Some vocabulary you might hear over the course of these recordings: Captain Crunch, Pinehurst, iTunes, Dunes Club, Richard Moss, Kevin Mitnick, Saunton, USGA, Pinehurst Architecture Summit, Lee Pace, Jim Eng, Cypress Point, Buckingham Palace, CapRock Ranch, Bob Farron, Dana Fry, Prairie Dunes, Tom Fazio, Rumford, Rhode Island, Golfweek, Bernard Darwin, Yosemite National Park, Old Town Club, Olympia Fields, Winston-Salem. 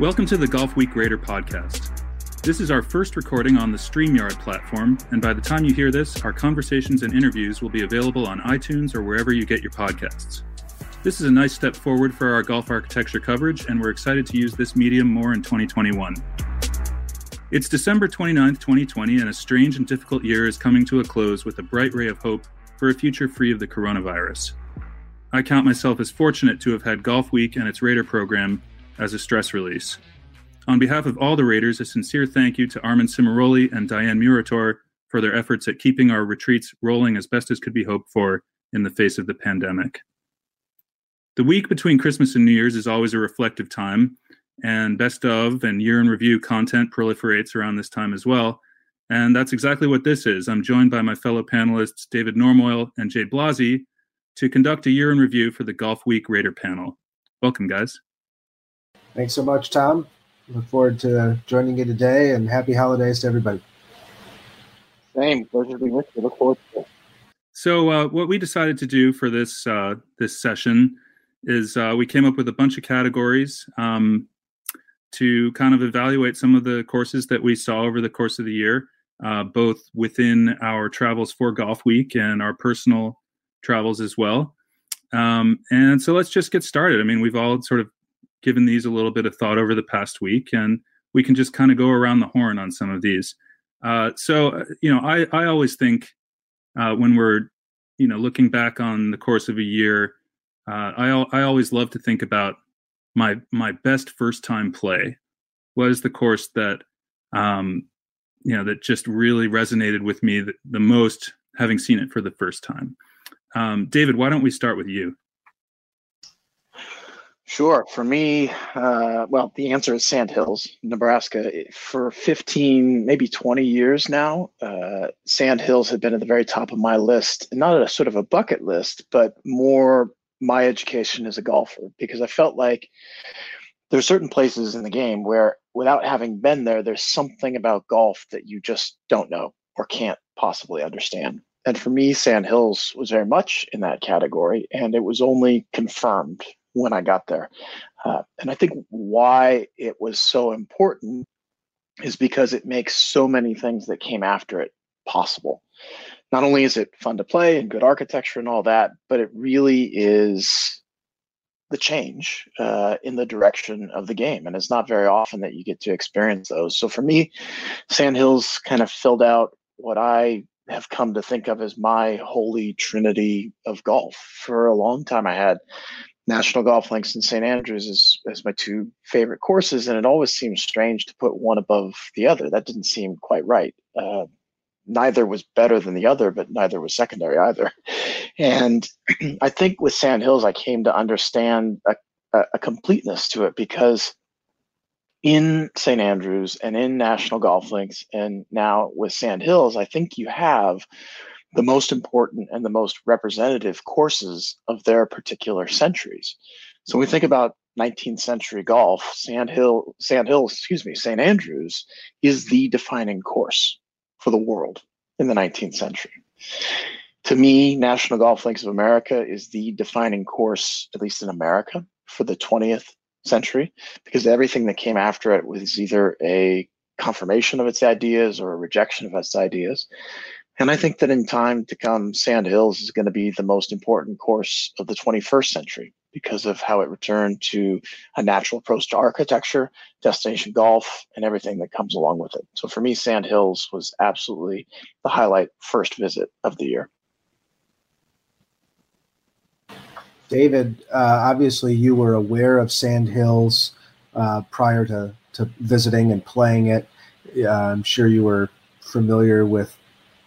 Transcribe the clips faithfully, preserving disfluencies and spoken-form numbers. Welcome to the Golf Week Raider podcast. This is our first recording on the StreamYard platform, and by the time you hear this, our conversations and interviews will be available on iTunes or wherever you get your podcasts. This is a nice step forward for our golf architecture coverage, and we're excited to use this medium more in twenty twenty-one. It's December twenty-ninth, twenty twenty, and a strange and difficult year is coming to a close with a bright ray of hope for a future free of the coronavirus. I count myself as fortunate to have had Golf Week and its Raider program as a stress release. On behalf of all the Raiders, a sincere thank you to Armin Simiroli and Diane Murator for their efforts at keeping our retreats rolling as best as could be hoped for in the face of the pandemic. The week between Christmas and New Year's is always a reflective time, and best of and year in review content proliferates around this time as well. And that's exactly what this is. I'm joined by my fellow panelists, David Normoyle and Jay Blasi, to conduct a year in review for the Golf Week Raider panel. Welcome, guys. Thanks so much, Tom. Look forward to joining you today, and happy holidays to everybody. Same. Pleasure to be with you. Look forward to it. So uh, what we decided to do for this uh, this session is uh, we came up with a bunch of categories um, to kind of evaluate some of the courses that we saw over the course of the year, uh, both within our travels for Golf Week and our personal travels as well. Um, and so let's just get started. I mean, we've all sort of given these a little bit of thought over the past week, and we can just kind of go around the horn on some of these. Uh, so, you know, I, I always think uh, when we're, you know, looking back on the course of a year, uh, I I always love to think about my my best first time play was the course that, um, you know, that just really resonated with me the, the most, having seen it for the first time. Um, David, why don't we start with you? Sure. For me, uh, well, the answer is Sand Hills, Nebraska. For fifteen, maybe twenty years now, uh, Sand Hills had been at the very top of my list, not a sort of a bucket list, but more my education as a golfer, because I felt like there's certain places in the game where, without having been there, there's something about golf that you just don't know or can't possibly understand. And for me, Sand Hills was very much in that category, and it was only confirmed when I got there. Uh, and I think why it was so important is because it makes so many things that came after it possible. Not only is it fun to play and good architecture and all that, but it really is the change uh, in the direction of the game. And it's not very often that you get to experience those. So for me, Sand Hills kind of filled out what I have come to think of as my holy trinity of golf. For a long time, I had National Golf Links and Saint Andrews is, is my two favorite courses, and it always seemed strange to put one above the other. That didn't seem quite right. Uh, neither was better than the other, but neither was secondary either. And I think with Sand Hills, I came to understand a, a, a completeness to it, because in Saint Andrews and in National Golf Links and now with Sand Hills, I think you have the most important and the most representative courses of their particular centuries. So when we think about nineteenth century golf, Sand Hill, Sand Hills, excuse me, Saint Andrews is the defining course for the world in the nineteenth century. To me, National Golf Links of America is the defining course, at least in America, for the twentieth century, because everything that came after it was either a confirmation of its ideas or a rejection of its ideas. And I think that in time to come, Sand Hills is going to be the most important course of the twenty-first century because of how it returned to a natural approach to architecture, destination golf, and everything that comes along with it. So for me, Sand Hills was absolutely the highlight first visit of the year. David, uh, obviously you were aware of Sand Hills uh, prior to, to visiting and playing it. Uh, I'm sure you were familiar with,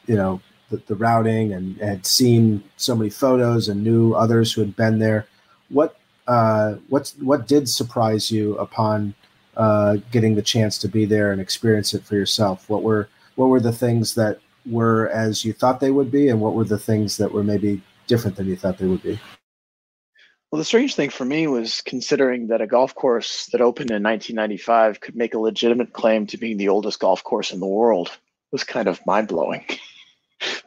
you know, the, the routing and had seen so many photos and knew others who had been there. What uh, what's, what did surprise you upon uh, getting the chance to be there and experience it for yourself? What were what were the things that were as you thought they would be, and what were the things that were maybe different than you thought they would be? Well, the strange thing for me was considering that a golf course that opened in nineteen ninety-five could make a legitimate claim to being the oldest golf course in the world was kind of mind-blowing.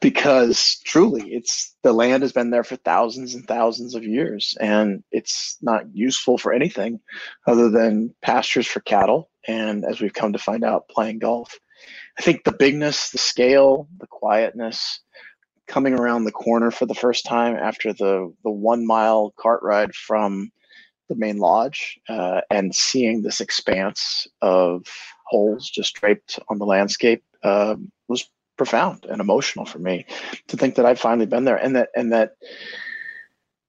because truly it's, the land has been there for thousands and thousands of years, and it's not useful for anything other than pastures for cattle. And as we've come to find out, playing golf. I think the bigness, the scale, the quietness, coming around the corner for the first time after the, the one mile cart ride from the main lodge, uh, and seeing this expanse of holes just draped on the landscape, uh, was profound and emotional for me to think that I'd finally been there. And that, and that,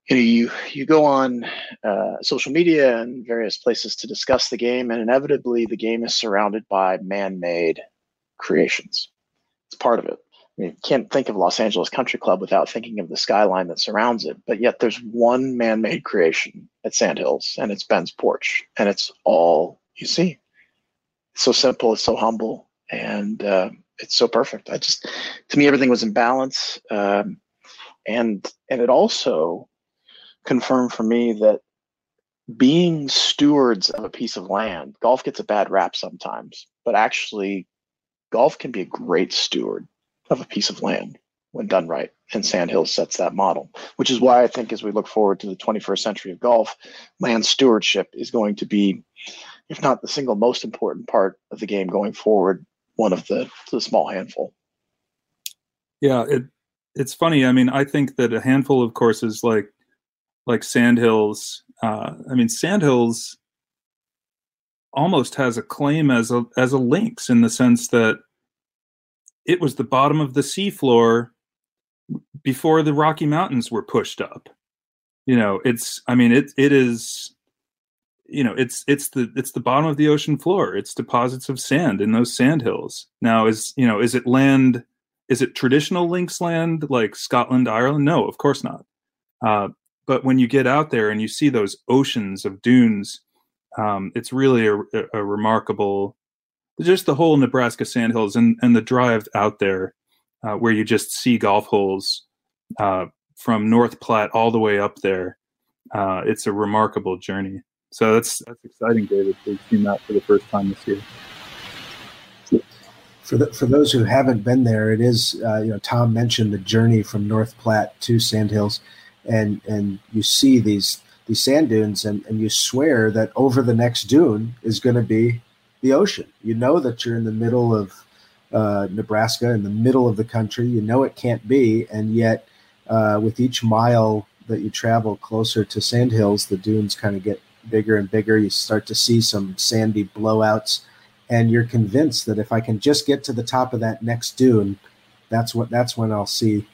you know, you, you go on uh, social media and various places to discuss the game, and inevitably the game is surrounded by man-made creations. It's part of it. I mean, you can't think of Los Angeles Country Club without thinking of the skyline that surrounds it, but yet there's one man-made creation at Sand Hills, and it's Ben's porch, and it's all you see. It's so simple, it's so humble, and uh, it's so perfect. I just, to me, everything was in balance, um, and and it also confirmed for me that being stewards of a piece of land, golf gets a bad rap sometimes, but actually golf can be a great steward of a piece of land when done right. And Sand Hills sets that model, which is why I think as we look forward to the twenty-first century of golf, land stewardship is going to be, if not the single most important part of the game going forward, one of the, the small handful. Yeah, it it's funny. I mean, I think that a handful of courses like like Sand Hills, uh, I mean, Sand Hills almost has a claim as a as a links, in the sense that it was the bottom of the seafloor before the Rocky Mountains were pushed up. You know, it's, I mean, it, it is, you know, it's, it's the, it's the bottom of the ocean floor. It's deposits of sand in those sand hills. Now is, you know, is it land, is it traditional links land like Scotland, Ireland? No, of course not. Uh, but when you get out there and you see those oceans of dunes, um, it's really a, a remarkable, just the whole Nebraska Sandhills and, and the drive out there, uh, where you just see golf holes uh, from North Platte all the way up there. Uh, it's a remarkable journey. So that's that's exciting, David. We've seen that for the first time this year. For the, for those who haven't been there, it is uh, you know, Tom mentioned the journey from North Platte to Sandhills, and and you see these these sand dunes, and and you swear that over the next dune is going to be the ocean. You know that you're in the middle of uh, Nebraska, in the middle of the country. You know it can't be, and yet uh, with each mile that you travel closer to Sand Hills, the dunes kind of get bigger and bigger. You start to see some sandy blowouts, and you're convinced that if I can just get to the top of that next dune, that's what that's when I'll see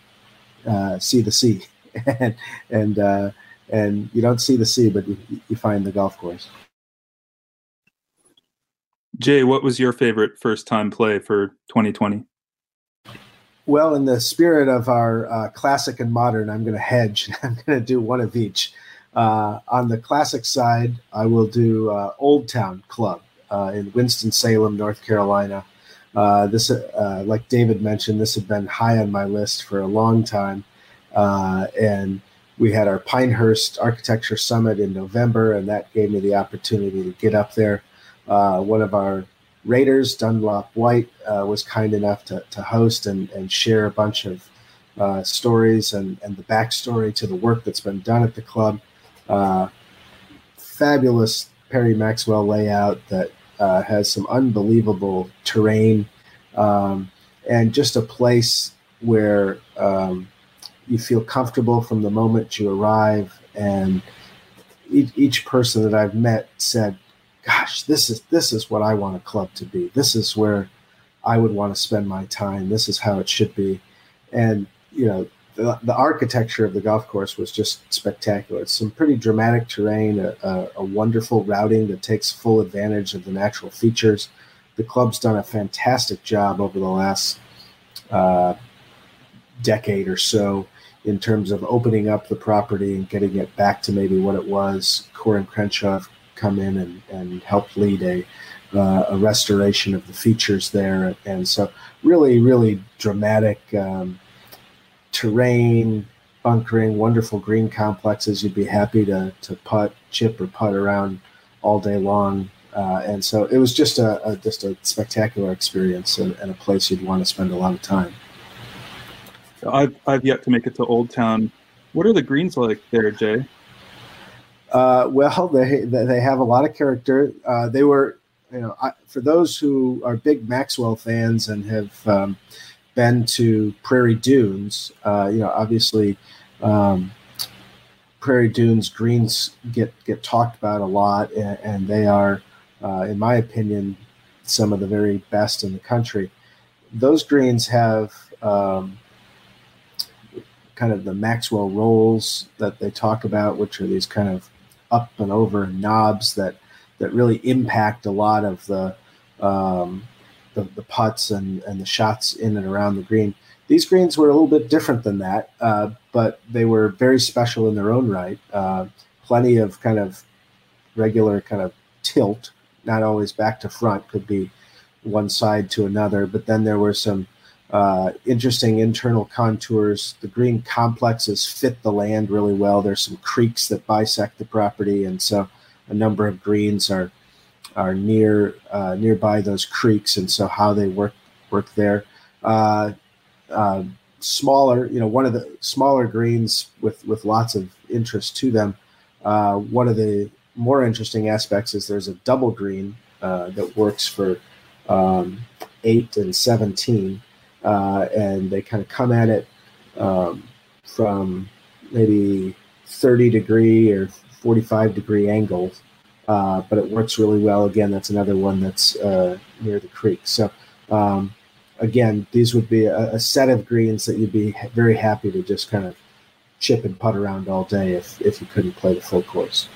uh, see the sea, and and uh, and you don't see the sea, but you, you find the golf course. Jay, what was your favorite first-time play for twenty twenty? Well, in the spirit of our uh, classic and modern, I'm going to hedge. I'm going to do one of each. Uh, on the classic side, I will do uh, Old Town Club uh, in Winston-Salem, North Carolina. Uh, this, uh, like David mentioned, this had been high on my list for a long time, uh, and we had our Pinehurst Architecture Summit in November, and that gave me the opportunity to get up there. Uh, one of our raiders, Dunlop White, uh, was kind enough to, to host and, and share a bunch of uh, stories and, and the backstory to the work that's been done at the club. Uh, fabulous Perry Maxwell layout that uh, has some unbelievable terrain, um, and just a place where um, you feel comfortable from the moment you arrive. And each, each person that I've met said, gosh, this is this is what I want a club to be. This is where I would want to spend my time. This is how it should be. And, you know, the, the architecture of the golf course was just spectacular. It's some pretty dramatic terrain, a, a, a wonderful routing that takes full advantage of the natural features. The club's done a fantastic job over the last uh, decade or so in terms of opening up the property and getting it back to maybe what it was. Corin Crenshaw come in and, and helped lead a, uh, a restoration of the features there. And so really, really dramatic um, terrain, bunkering, wonderful green complexes. You'd be happy to, to putt, chip, or putt around all day long. Uh, and so it was just a, a just a spectacular experience, and, and a place you'd want to spend a lot of time. I've, I've yet to make it to Old Town. What are the greens like there, Jay? Uh, well, they they have a lot of character. Uh, they were, you know, I, for those who are big Maxwell fans and have um, been to Prairie Dunes, uh, you know, obviously um, Prairie Dunes greens get, get talked about a lot, and, and they are, uh, in my opinion, some of the very best in the country. Those greens have um, kind of the Maxwell rolls that they talk about, which are these kind of up and over knobs that, that really impact a lot of the um, the, the putts and, and the shots in and around the green. These greens were a little bit different than that, uh, but they were very special in their own right. Uh, plenty of kind of regular kind of tilt, not always back to front, could be one side to another, but then there were some uh, interesting internal contours. The green complexes fit the land really well. There's some creeks that bisect the property, and so a number of greens are are near uh, nearby those creeks, and so how they work work there. Uh, uh, smaller, you know, one of the smaller greens with, with lots of interest to them. Uh, one of the more interesting aspects is there's a double green uh, that works for um, eight and seventeen, uh, and they kind of come at it um, from maybe thirty degree or forty-five degree angles, uh, but it works really well. Again, that's another one that's uh, near the creek. So um, again, these would be a, a set of greens that you'd be very happy to just kind of chip and putt around all day if, if you couldn't play the full course.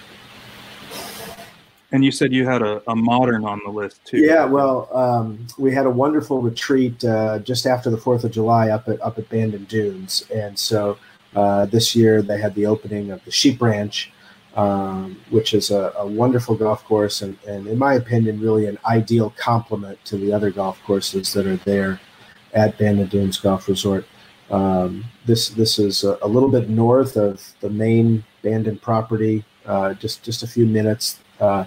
And you said you had a, a modern on the list too. Yeah, well, um, we had a wonderful retreat uh, just after the fourth of July up at up at Bandon Dunes. And so uh, this year they had the opening of the Sheep Ranch, Um, which is a, a wonderful golf course, and, and in my opinion, really an ideal complement to the other golf courses that are there at Bandon Dunes Golf Resort. Um, this this is a, a little bit north of the main Bandon property, uh, just, just a few minutes. Uh,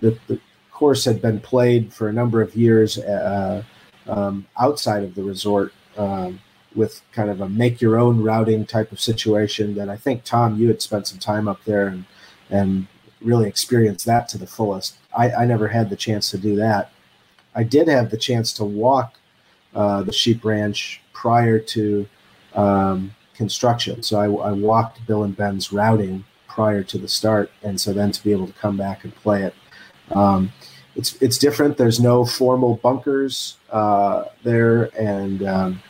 the, the course had been played for a number of years uh, um, outside of the resort um, with kind of a make-your-own routing type of situation that I think, Tom, you had spent some time up there and and really experienced that to the fullest. I, I never had the chance to do that. I did have the chance to walk uh, the Sheep Ranch prior to um, construction. So I, I walked Bill and Ben's routing prior to the start, and so then to be able to come back and play it. Um, it's, it's different. There's no formal bunkers uh, there, and um,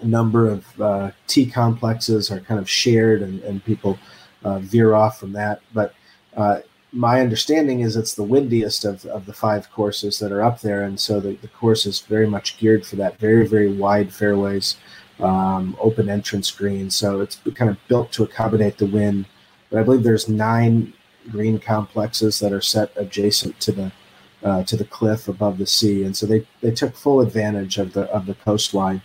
a number of uh, tee complexes are kind of shared, and, and people uh, veer off from that. But uh, my understanding is it's the windiest of, of the five courses that are up there. And so the, the course is very much geared for that. Very, very wide fairways, um, open entrance green. So it's kind of built to accommodate the wind. But I believe there's nine green complexes that are set adjacent to the uh, to the cliff above the sea. And so they, they took full advantage of the of the coastline.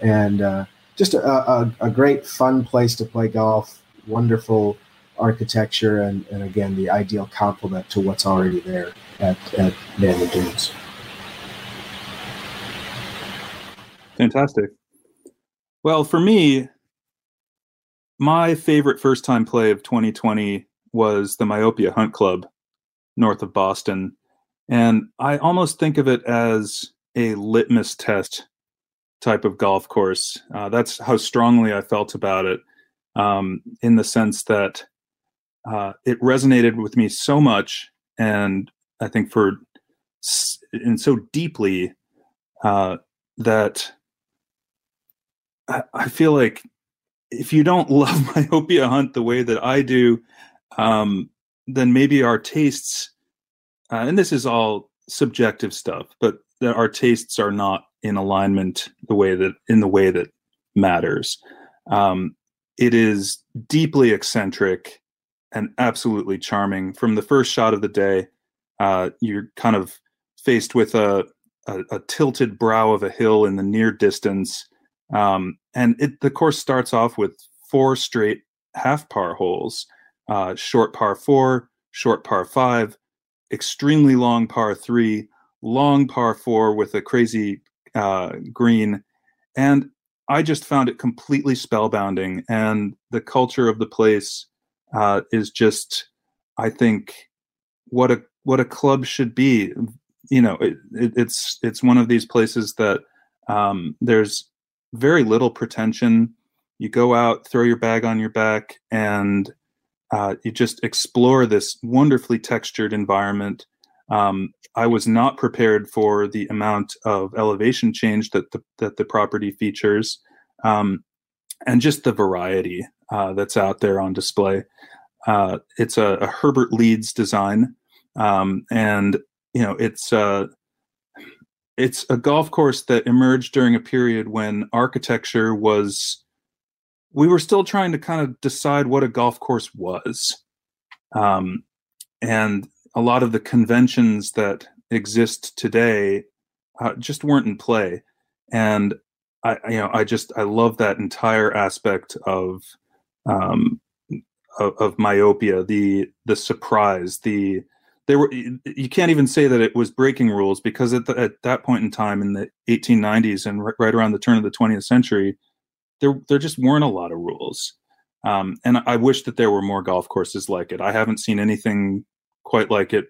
And uh, just a, a, a great, fun place to play golf, wonderful architecture, and, and again, the ideal complement to what's already there at Bandon Dunes. Fantastic. Well, for me, my favorite first-time play of twenty twenty was the Myopia Hunt Club north of Boston. And I almost think of it as a litmus test type of golf course. Uh, that's how strongly I felt about it, um, in the sense that uh, it resonated with me so much, and I think for and so deeply uh, that I, I feel like if you don't love Myopia Hunt the way that I do, um, then maybe our tastes, uh, and this is all subjective stuff, but that our tastes are not in alignment the way that in the way that matters. Um, it is deeply eccentric and absolutely charming. From the first shot of the day, uh, you're kind of faced with a, a, a tilted brow of a hill in the near distance. Um, and it, the course starts off with four straight half par holes, uh, short par four, short par five, extremely long par three, long par four with a crazy uh, green. And I just found it completely spellbinding, and the culture of the place uh, is just, I think, what a what a club should be. You know, it, it, it's it's one of these places that um, there's very little pretension. You go out, throw your bag on your back, and uh, you just explore this wonderfully textured environment. Um, I was not prepared for the amount of elevation change that the, that the property features, um, and just the variety uh, that's out there on display. Uh, it's a, a Herbert Leeds design, um, and you know it's uh, it's a golf course that emerged during a period when architecture was. We were still trying to kind of decide what a golf course was, um, and a lot of the conventions that exist today uh, just weren't in play. And I, you know, I just I love that entire aspect of um, of, of myopia, the the surprise, the there were you can't even say that it was breaking rules, because at the, at that point in time in the eighteen nineties and right around the turn of the twentieth century. There, there just weren't a lot of rules, um, and I wish that there were more golf courses like it. I haven't seen anything quite like it.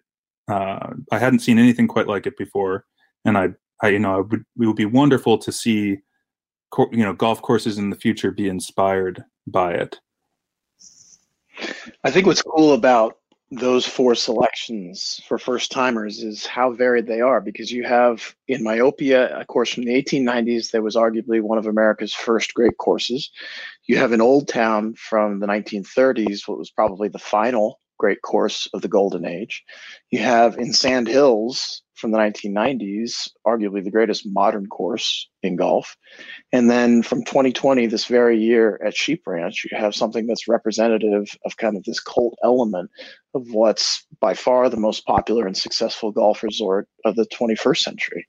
Uh, I hadn't seen anything quite like it before, and I, I you know, I would, it would be wonderful to see, you know, golf courses in the future be inspired by it. I think what's cool about those four selections for first timers is how varied they are, because you have in Myopia a course from the eighteen nineties that was arguably one of America's first great courses. You have an Old Town from the nineteen thirties, what was probably the final great course of the golden age. You have in Sand Hills from the nineteen nineties, arguably the greatest modern course in golf. And then from twenty twenty, this very year at Sheep Ranch, you have something that's representative of kind of this cult element of what's by far the most popular and successful golf resort of the twenty-first century.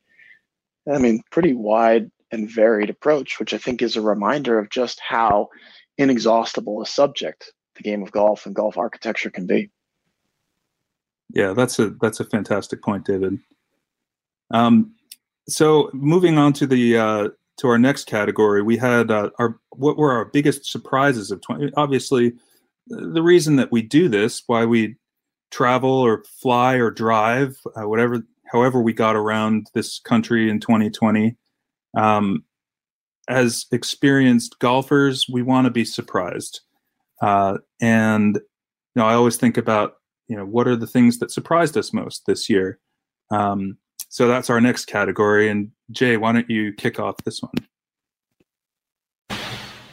I mean, pretty wide and varied approach, which I think is a reminder of just how inexhaustible a subject the game of golf and golf architecture can be. Yeah, that's a that's a fantastic point, David. Um, so moving on to the uh, to our next category, we had uh, our what were our biggest surprises of twenty. Obviously, the reason that we do this, why we travel or fly or drive, uh, whatever, however we got around this country in twenty twenty. Um, as experienced golfers, we want to be surprised, uh, and you know, I always think about. You know, what are the things that surprised us most this year? Um, so that's our next category. And Jay, why don't you kick off this one?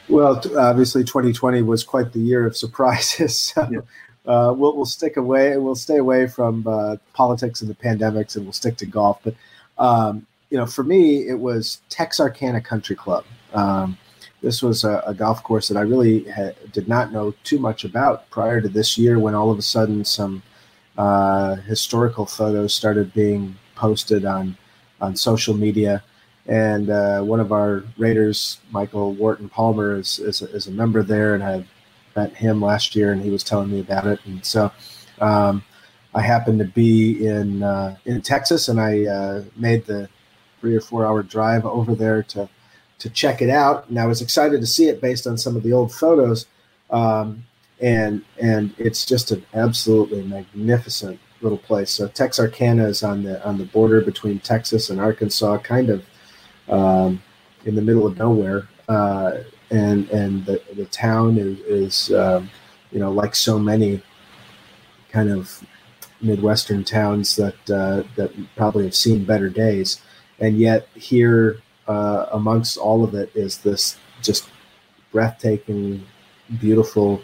Well, obviously, twenty twenty was quite the year of surprises. So yeah. uh, we'll we'll stick away. We'll stay away from uh, politics and the pandemics, and we'll stick to golf. But um, you know, for me, it was Texarkana Country Club. Um, This was a, a golf course that I really ha- did not know too much about prior to this year, when all of a sudden some uh, historical photos started being posted on, on social media. And uh, one of our Raiders, Michael Wharton Palmer, is, is, a, is a member there, and I met him last year, and he was telling me about it. And so um, I happened to be in, uh, in Texas, and I uh, made the three or four hour drive over there to to check it out. And I was excited to see it based on some of the old photos. Um, and, and it's just an absolutely magnificent little place. So Texarkana is on the, on the border between Texas and Arkansas, kind of, um, in the middle of nowhere. Uh, and, and the, the town is, is um, you know, like so many kind of Midwestern towns that, uh, that probably have seen better days. And yet here, Uh, amongst all of it is this just breathtaking, beautiful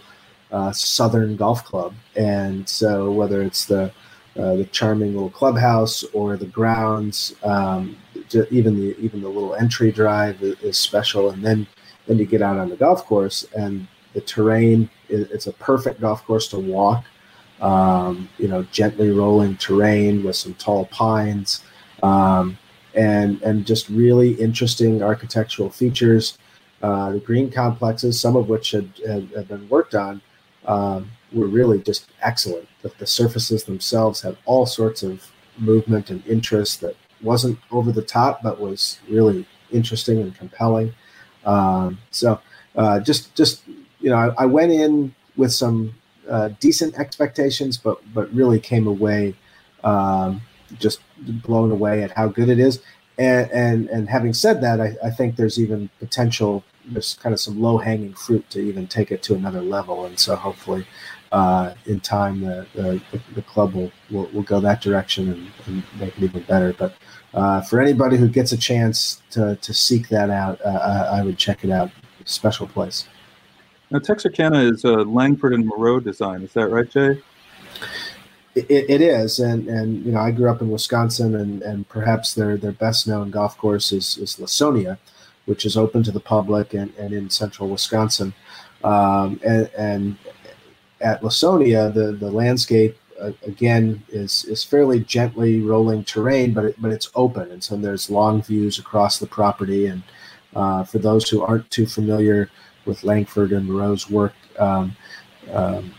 uh, southern golf club. And so whether it's the uh, the charming little clubhouse or the grounds, um, even the even the little entry drive is, is special. And then then you get out on the golf course, and the terrain, it's a perfect golf course to walk. Um, you know, gently rolling terrain with some tall pines. Um, And and just really interesting architectural features, uh, the green complexes, some of which had, had, had been worked on, um, were really just excellent. The, the surfaces themselves had all sorts of movement and interest that wasn't over the top, but was really interesting and compelling. Um, so uh, just just you know, I, I went in with some uh, decent expectations, but but really came away um, just blown away at how good it is. And and, and having said that, I, I think there's even potential. There's kind of some low hanging fruit to even take it to another level. And so hopefully uh, in time, the, the, the club will, will, will go that direction and, and make it even better. But uh, for anybody who gets a chance to, to seek that out, uh, I, I would check it out. Special place. Now, Texarkana is a Langford and Moreau design. Is that right, Jay? It, it is, and, and you know, I grew up in Wisconsin, and, and perhaps their, their best known golf course is, is Lawsonia, which is open to the public and, and in central Wisconsin. Um, and, and at Lawsonia, the, the landscape uh, again is is fairly gently rolling terrain, but it, but it's open, and so there's long views across the property. And uh, for those who aren't too familiar with Langford and Moreau's work, um, um,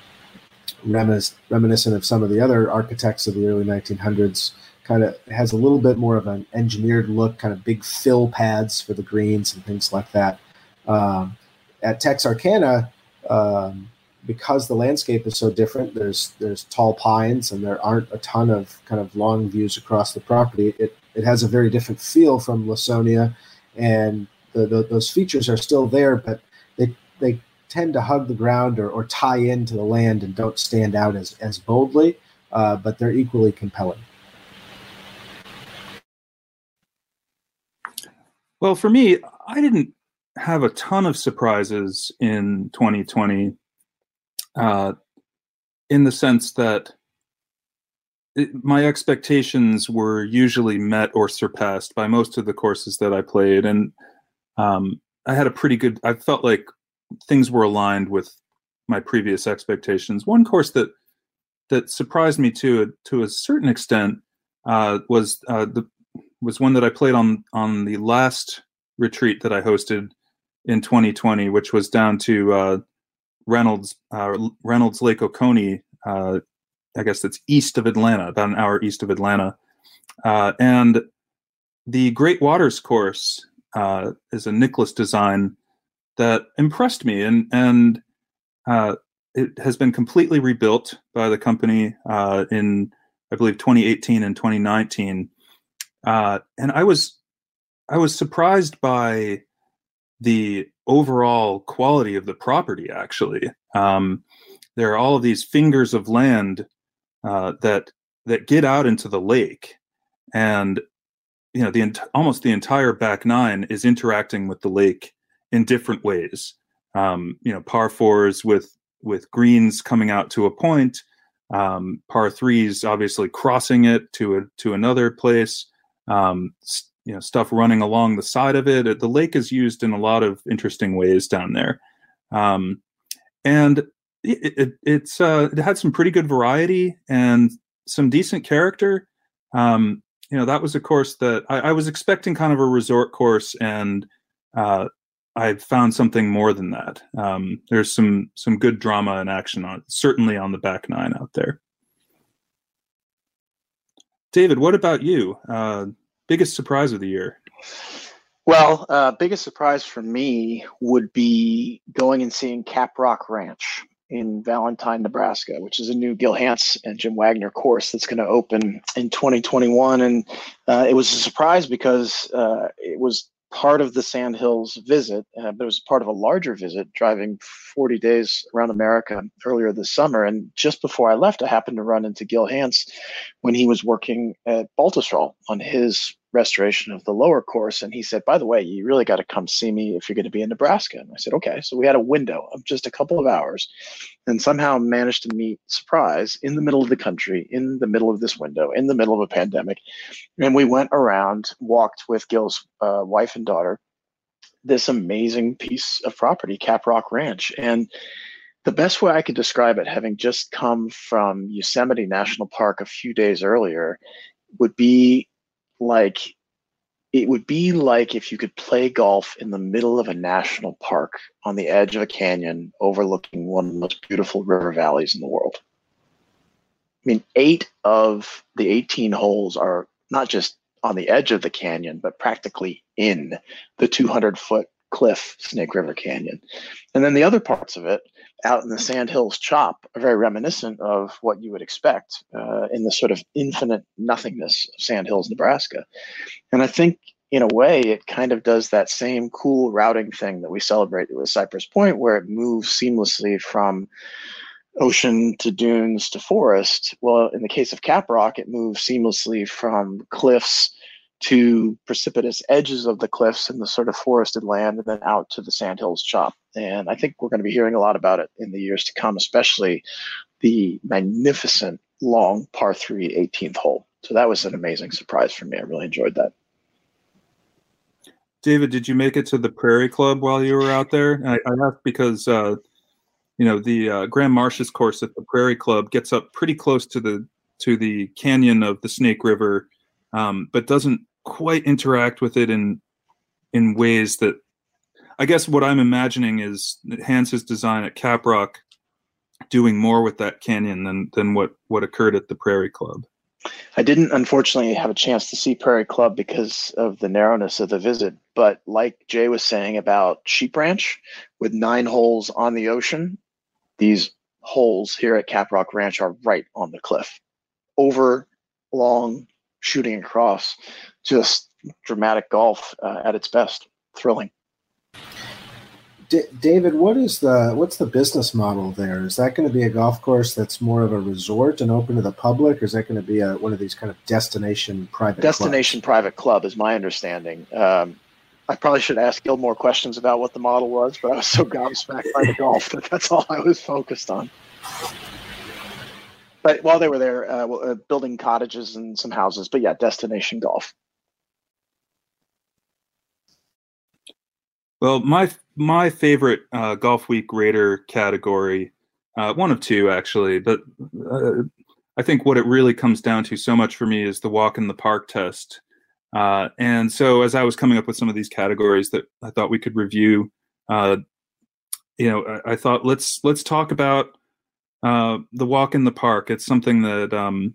Reminis- reminiscent of some of the other architects of the early nineteen hundreds, kind of has a little bit more of an engineered look, kind of big fill pads for the greens and things like that. Um, at Texarkana, um, because the landscape is so different, there's there's tall pines and there aren't a ton of kind of long views across the property. It it has a very different feel from Lawsonia, and the, the, those features are still there, but they they. tend to hug the ground or, or tie into the land and don't stand out as, as boldly, uh, but they're equally compelling. Well, for me, I didn't have a ton of surprises in twenty twenty uh, in the sense that it, my expectations were usually met or surpassed by most of the courses that I played. And um, I had a pretty good, I felt like things were aligned with my previous expectations. One course that that surprised me to to a certain extent uh, was uh, the was one that I played on on the last retreat that I hosted in twenty twenty, which was down to uh, Reynolds uh, Reynolds Lake Oconee. Uh, I guess that's east of Atlanta, about an hour east of Atlanta, uh, and the Great Waters course uh, is a Nicholas design that impressed me, and and uh, it has been completely rebuilt by the company uh, in, I believe, twenty eighteen and twenty nineteen. Uh, and I was I was surprised by the overall quality of the property. Actually, um, there are all of these fingers of land uh, that that get out into the lake, and you know the ent- almost the entire back nine is interacting with the lake in different ways. Um, you know, par fours with with greens coming out to a point, um, par threes obviously crossing it to a, to another place. Um, st- you know, stuff running along the side of it. The lake is used in a lot of interesting ways down there, um, and it, it, it's uh, it had some pretty good variety and some decent character. Um, you know, that was a course that I, I was expecting kind of a resort course, and uh, I found something more than that. Um, there's some some good drama and action on, certainly on the back nine out there. David, what about you? Uh, biggest surprise of the year? Well, uh, biggest surprise for me would be going and seeing CapRock Ranch in Valentine, Nebraska, which is a new Gil Hanse and Jim Wagner course that's going to open in twenty twenty-one. And uh, it was a surprise because uh, it was part of the Sand Hills visit, uh, but it was part of a larger visit, driving forty days around America earlier this summer. And just before I left, I happened to run into Gil Hanse when he was working at Baltusrol on his restoration of the lower course. And he said, by the way, you really got to come see me if you're going to be in Nebraska. And I said, okay. So we had a window of just a couple of hours and somehow managed to meet, surprise, in the middle of the country, in the middle of this window, in the middle of a pandemic. And we went around, walked with Gil's uh, wife and daughter, this amazing piece of property, CapRock Ranch. And the best way I could describe it, having just come from Yosemite National Park a few days earlier, would be like it would be like if you could play golf in the middle of a national park on the edge of a canyon overlooking one of the most beautiful river valleys in the world. I mean, eight of the eighteen holes are not just on the edge of the canyon, but practically in the two hundred foot cliff Snake River Canyon. And then the other parts of it out in the Sand Hills chop are very reminiscent of what you would expect uh, in the sort of infinite nothingness of Sand Hills, Nebraska. And I think in a way it kind of does that same cool routing thing that we celebrate with Cypress Point, where it moves seamlessly from ocean to dunes to forest. Well, in the case of CapRock, it moves seamlessly from cliffs to precipitous edges of the cliffs and the sort of forested land, and then out to the Sand Hills chop. And I think we're going to be hearing a lot about it in the years to come, especially the magnificent long par three eighteenth hole. So that was an amazing surprise for me. I really enjoyed that. David, did you make it to the Prairie Club while you were out there? I, I asked because, uh, you know, the uh, Grand Marsh's course at the Prairie Club gets up pretty close to the to the canyon of the Snake River, um, but doesn't quite interact with it in in ways that, I guess what I'm imagining is Hanse's design at CapRock doing more with that canyon than than what what occurred at the Prairie Club. I didn't, unfortunately, have a chance to see Prairie Club because of the narrowness of the visit. But like Jay was saying about Sheep Ranch, with nine holes on the ocean, these holes here at CapRock Ranch are right on the cliff, over, long, shooting across, just dramatic golf uh, at its best. Thrilling. D- David, what is the what's the business model there? Is that going to be a golf course that's more of a resort and open to the public, or is that going to be a, one of these kind of destination private destination clubs? Private club is my understanding. Um, I probably should ask Gil more questions about what the model was, but I was so gobsmacked by the golf that that's all I was focused on. But while they were there, uh, uh, building cottages and some houses, but yeah, destination golf. Well, my my favorite uh, Golf Week Raider category, uh, one of two actually, but uh, I think what it really comes down to so much for me is the walk in the park test. Uh, and so as I was coming up with some of these categories that I thought we could review, uh, you know, I, I thought let's let's talk about uh, the walk in the park. It's something that um,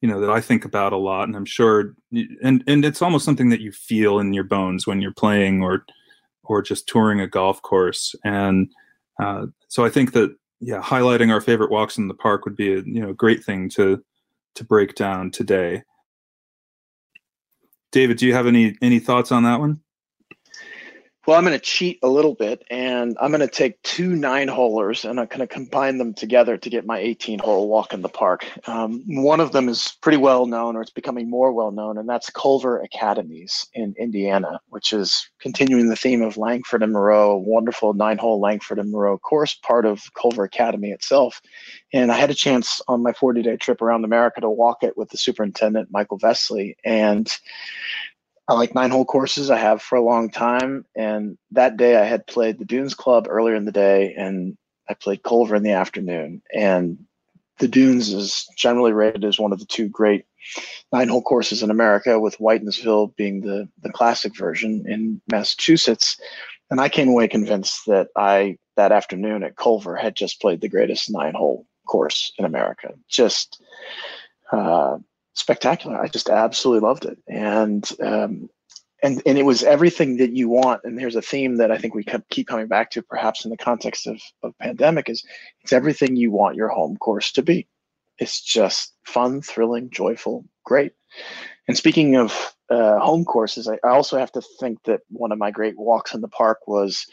you know that I think about a lot, and I'm sure, and and it's almost something that you feel in your bones when you're playing or. or just touring a golf course. And uh, so I think that, yeah, highlighting our favorite walks in the park would be a you know great thing to to break down today. David, do you have any any thoughts on that one? Well, I'm going to cheat a little bit, and I'm going to take two nine-holers, and I'm going to combine them together to get my eighteen-hole walk in the park. Um, one of them is pretty well-known, or it's becoming more well-known, and that's Culver Academies in Indiana, which is continuing the theme of Langford and Moreau, a wonderful nine-hole Langford and Moreau course, part of Culver Academy itself. And I had a chance on my forty-day trip around America to walk it with the superintendent, Michael Vesley, and I like nine-hole courses. I have for a long time, and that day I had played the Dunes Club earlier in the day, and I played Culver in the afternoon. And the Dunes is generally rated as one of the two great nine-hole courses in America, with Whitensville being the, the classic version in Massachusetts. And I came away convinced that I, that afternoon at Culver, had just played the greatest nine-hole course in America. Just uh, spectacular. I just absolutely loved it. And, um, and, and it was everything that you want. And there's a theme that I think we keep coming back to, perhaps in the context of, of pandemic, is it's everything you want your home course to be. It's just fun, thrilling, joyful, great. And speaking of uh, home courses, I, I also have to think that one of my great walks in the park was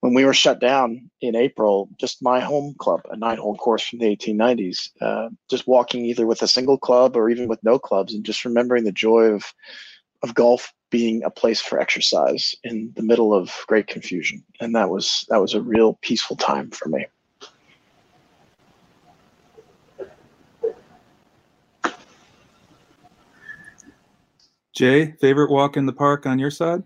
when we were shut down in April, just my home club, a nine-hole course from the eighteen nineties, uh, just walking either with a single club or even with no clubs, and just remembering the joy of of golf being a place for exercise in the middle of great confusion. And that was that was a real peaceful time for me. Jay, favorite walk in the park on your side?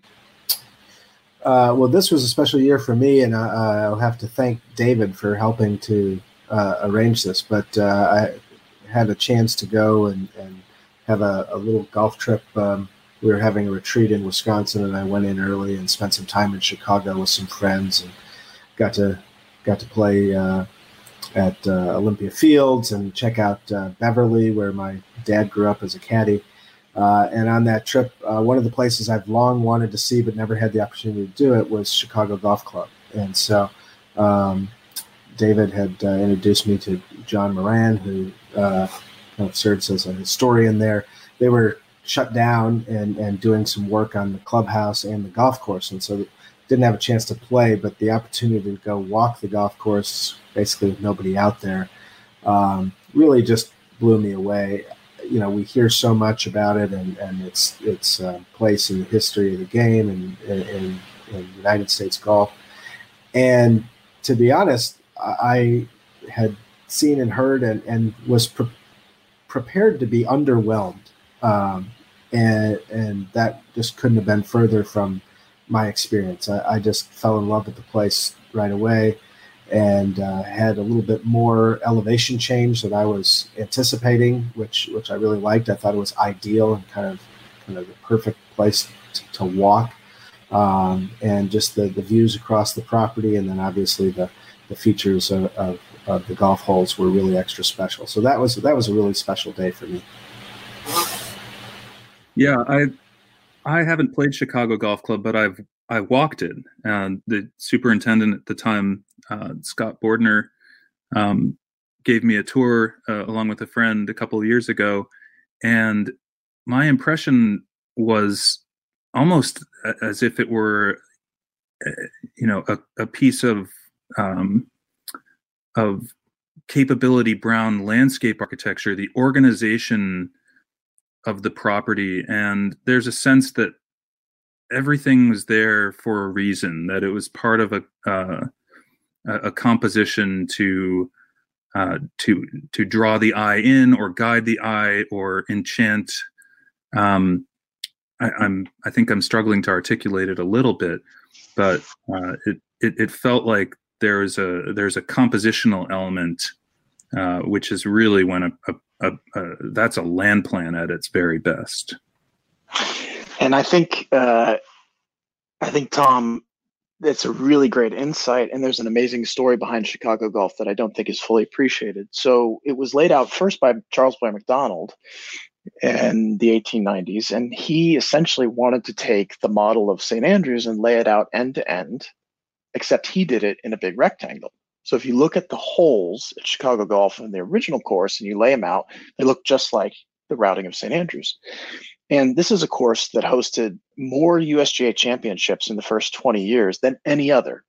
Uh, well, this was a special year for me, and I, I'll have to thank David for helping to uh, arrange this. But uh, I had a chance to go and, and have a, a little golf trip. Um, we were having a retreat in Wisconsin, and I went in early and spent some time in Chicago with some friends, and got to got to play uh, at uh, Olympia Fields and check out uh, Beverly, where my dad grew up as a caddy. Uh, and on that trip, uh, one of the places I've long wanted to see but never had the opportunity to do it was Chicago Golf Club. And so um, David had uh, introduced me to John Moran, who uh, kind of serves as a historian there. They were shut down and, and doing some work on the clubhouse and the golf course. And so didn't have a chance to play, but the opportunity to go walk the golf course, basically with nobody out there, um, really just blew me away. You know, we hear so much about it and, and its its uh, place in the history of the game and in United States golf. And to be honest, I had seen and heard and, and was pre- prepared to be underwhelmed. Um, and, and that just couldn't have been further from my experience. I, I just fell in love with the place right away and uh, had a little bit more elevation change than I was anticipating, which which I really liked. I thought it was ideal and kind of kind of the perfect place to, to walk. Um, and just the, the views across the property, and then obviously the, the features of, of, of the golf holes were really extra special. So that was that was a really special day for me. Yeah, I I haven't played Chicago Golf Club, but I've I walked it. And the superintendent at the time, uh, Scott Bordner, um, gave me a tour uh, along with a friend a couple of years ago, and my impression was almost as if it were, you know, a, a piece of um, of Capability Brown landscape architecture, the organization of the property. And there's a sense that everything was there for a reason, that it was part of a uh, a composition to uh, to to draw the eye in, or guide the eye, or enchant. Um, I, I'm I think I'm struggling to articulate it a little bit, but uh, it, it it felt like there's a there's a compositional element, uh, which is really when a, a Uh, uh, that's a land plan at its very best. And I think, uh, I think, Tom, that's a really great insight. And there's an amazing story behind Chicago Golf that I don't think is fully appreciated. So it was laid out first by Charles Blair MacDonald in the eighteen nineties. And he essentially wanted to take the model of Saint Andrews and lay it out end to end, except he did it in a big rectangle. So if you look at the holes at Chicago Golf in the original course and you lay them out, they look just like the routing of Saint Andrews. And this is a course that hosted more U S G A championships in the first twenty years than any other.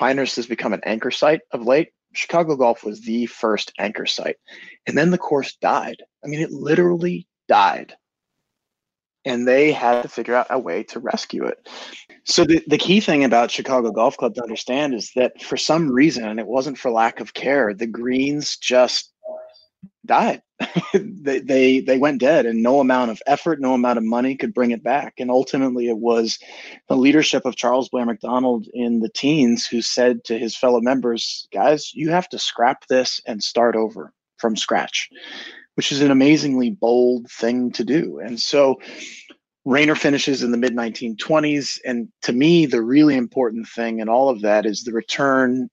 Pinehurst has become an anchor site of late. Chicago Golf was the first anchor site. And then the course died. I mean, it literally died. And they had to figure out a way to rescue it. So the, the key thing about Chicago Golf Club to understand is that for some reason, and it wasn't for lack of care, the greens just died. they, they they went dead, and no amount of effort, no amount of money could bring it back. And ultimately, it was the leadership of Charles Blair MacDonald in the teens who said to his fellow members, guys, you have to scrap this and start over from scratch, which is an amazingly bold thing to do. And so Raynor finishes in the mid nineteen twenties. And to me, the really important thing in all of that is the return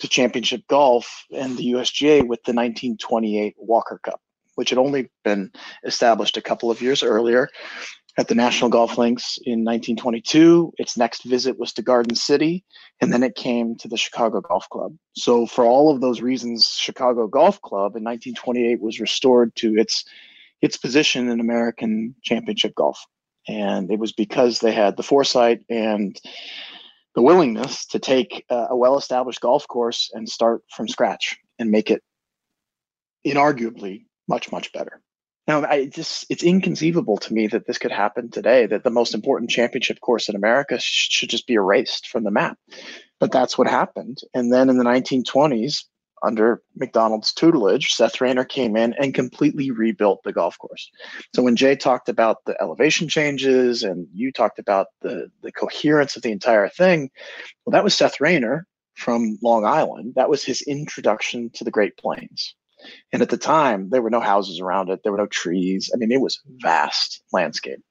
to championship golf and the U S G A with the nineteen twenty-eight Walker Cup, which had only been established a couple of years earlier at the National Golf Links in nineteen twenty-two. Its next visit was to Garden City, and then it came to the Chicago Golf Club. So for all of those reasons, Chicago Golf Club in nineteen twenty-eight was restored to its its position in American championship golf. And it was because they had the foresight and the willingness to take a well-established golf course and start from scratch and make it inarguably much, much better. Now, I just, it's inconceivable to me that this could happen today, that the most important championship course in America sh- should just be erased from the map. But that's what happened. And then in the nineteen twenties, under MacDonald's tutelage, Seth Raynor came in and completely rebuilt the golf course. So when Jay talked about the elevation changes and you talked about the, the coherence of the entire thing, well, that was Seth Raynor from Long Island. That was his introduction to the Great Plains. And at the time, there were no houses around it. There were no trees. I mean, it was a vast landscape.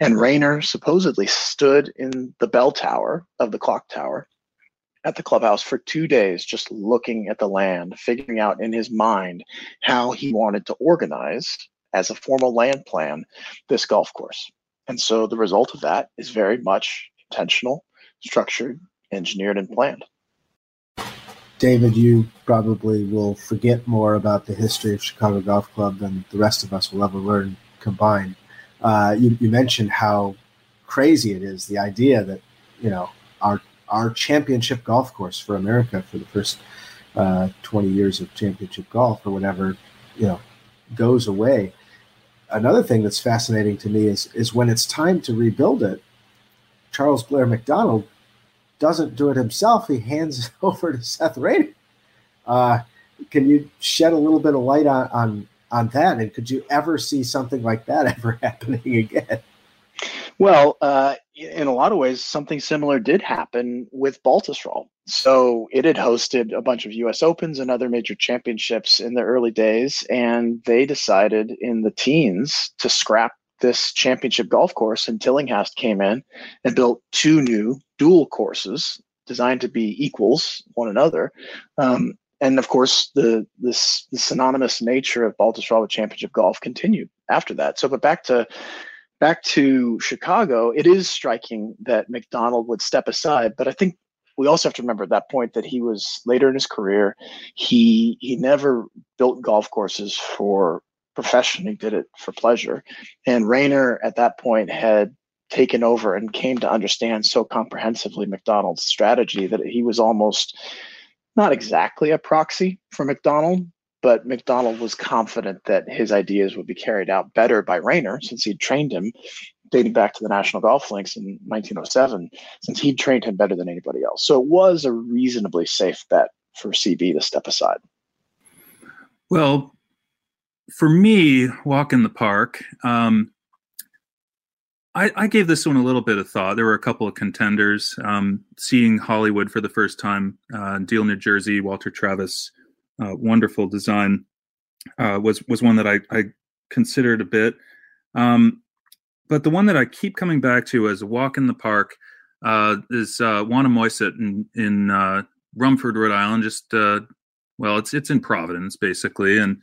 And Raynor supposedly stood in the bell tower of the clock tower at the clubhouse for two days, just looking at the land, figuring out in his mind how he wanted to organize as a formal land plan this golf course. And so the result of that is very much intentional, structured, engineered, and planned. David, you probably will forget more about the history of Chicago Golf Club than the rest of us will ever learn combined. Uh, you, you mentioned how crazy it is, the idea that, you know, our our championship golf course for America for the first uh, twenty years of championship golf or whatever, you know, goes away. Another thing that's fascinating to me is, is when it's time to rebuild it, Charles Blair MacDonald doesn't do it himself. He hands it over to Seth Raynor. Uh, can you shed a little bit of light on, on, on that? And could you ever see something like that ever happening again? Well, uh, in a lot of ways, something similar did happen with Baltusrol. So it had hosted a bunch of U S Opens and other major championships in the early days, and they decided in the teens to scrap this championship golf course, and Tillinghast came in and built two new dual courses designed to be equals one another. Um, and of course, the this the synonymous nature of Baltusrol with championship golf continued after that. So, but back to back to Chicago, it is striking that MacDonald would step aside, but I think we also have to remember at that point that he was later in his career. He he never built golf courses for profession. He did it for pleasure. And Raynor at that point had taken over and came to understand so comprehensively MacDonald's strategy that he was almost not exactly a proxy for MacDonald, but MacDonald was confident that his ideas would be carried out better by Raynor, since he'd trained him dating back to the National Golf Links in nineteen oh seven, since he'd trained him better than anybody else. So it was a reasonably safe bet for C B to step aside. Well, for me, walk in the park, um, I, I gave this one a little bit of thought. There were a couple of contenders. Um, seeing Hollywood for the first time, uh, Deal, New Jersey, Walter Travis, uh, wonderful design, uh, was was one that I, I considered a bit. Um, but the one that I keep coming back to as a walk in the park uh, is uh, Wannamoisett in, in uh, Rumford, Rhode Island. Just uh, well, it's it's in Providence basically, and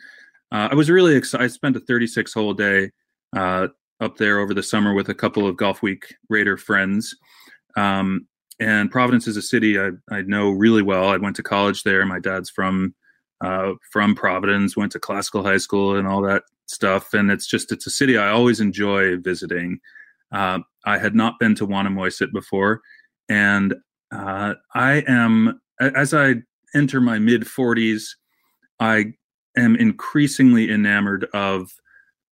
Uh, I was really excited. I spent a thirty-six hole day uh, up there over the summer with a couple of Golf Week Raider friends. Um, and Providence is a city I, I know really well. I went to college there. My dad's from uh, from Providence, went to classical high school and all that stuff. And it's just, it's a city I always enjoy visiting. Uh, I had not been to Wannamoisett before. And uh, I am, as I enter my mid forties, I am increasingly enamored of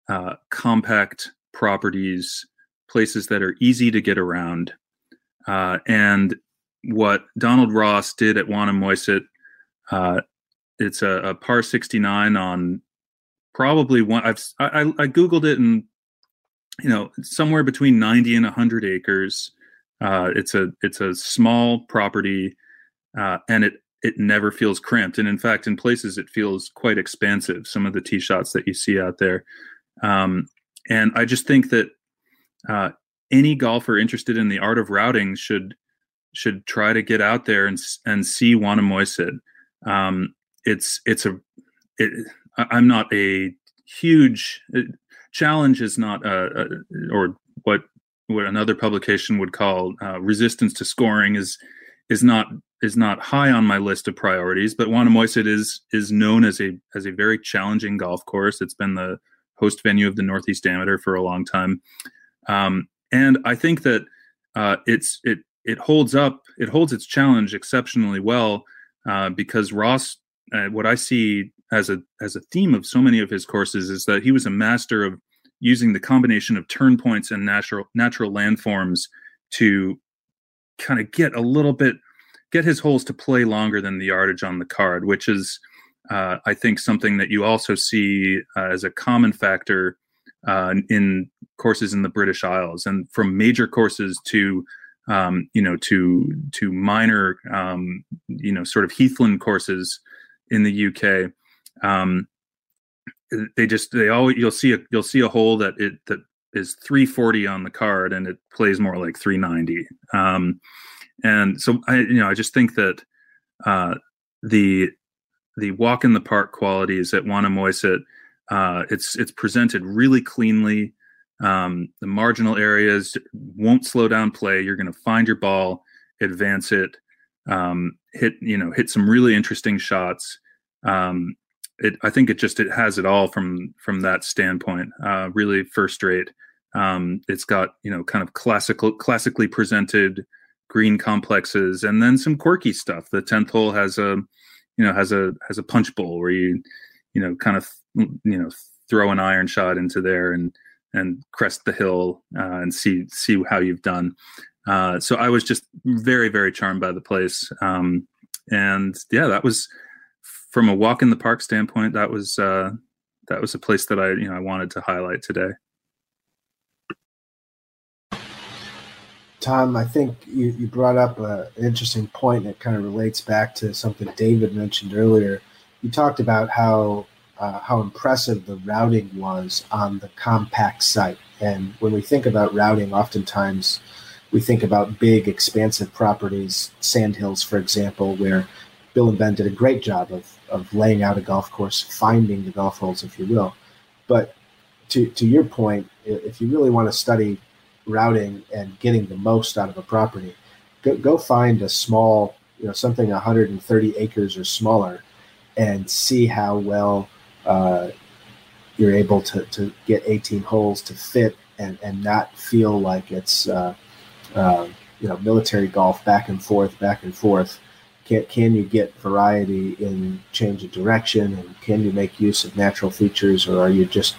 uh, compact properties, places that are easy to get around. Uh, and what Donald Ross did at Wannamoisett, uh, it's a, a par sixty-nine on probably one. I've, I, I Googled it, and, you know, somewhere between ninety and one hundred acres. Uh, it's a, it's a small property, uh, and it, it never feels cramped. And in fact, in places, it feels quite expansive, some of the tee shots that you see out there. Um, and I just think that uh, any golfer interested in the art of routing should should try to get out there and and see Wannamoisett. Um, it's it's a it, I'm not a huge it, challenge is not a, a or what what another publication would call uh, resistance to scoring is is not. is not high on my list of priorities, but Wannamoisett is is known as a as a very challenging golf course. It's been the host venue of the Northeast Amateur for a long time, um, and I think that uh, it's it it holds up. It holds its challenge exceptionally well uh, because Ross, uh, what I see as a as a theme of so many of his courses is that he was a master of using the combination of turn points and natural natural landforms to kind of get a little bit. Get his holes to play longer than the yardage on the card, which is, uh, I think, something that you also see uh, as a common factor uh, in courses in the British Isles, and from major courses to, um, you know, to to minor, um, you know, sort of heathland courses in the U K. Um, they just they always you'll see a you'll see a hole that it that is three forty on the card, and it plays more like three ninety. Um, And so I, you know, I just think that uh, the the walk in the park qualities at Wannamoisett Uh, it's it's presented really cleanly. Um, the marginal areas won't slow down play. You're going to find your ball, advance it, um, hit you know hit some really interesting shots. Um, it I think it just it has it all from from that standpoint. Uh, really first rate. Um, it's got you know kind of classical classically presented green complexes, and then some quirky stuff. The tenth hole has a you know has a has a punch bowl where you you know kind of you know throw an iron shot into there and and crest the hill uh, and see see how you've done. Uh, so I was just very, very charmed by the place. Um, and yeah, that was from a walk in the park standpoint. That was uh, that was a place that I you know I wanted to highlight today. Tom, I think you, you brought up a, an interesting point that kind of relates back to something David mentioned earlier. You talked about how Uh, how impressive the routing was on the compact site. And when we think about routing, oftentimes we think about big, expansive properties, Sand Hills, for example, where Bill and Ben did a great job of of laying out a golf course, finding the golf holes, if you will. But to, to your point, if you really want to study routing and getting the most out of a property, go, go find a small, you know, something one hundred thirty acres or smaller and see how well Uh, you're able to, to get eighteen holes to fit and, and not feel like it's uh, uh, you know military golf back and forth, back and forth. Can can you get variety in change of direction, and can you make use of natural features, or are you just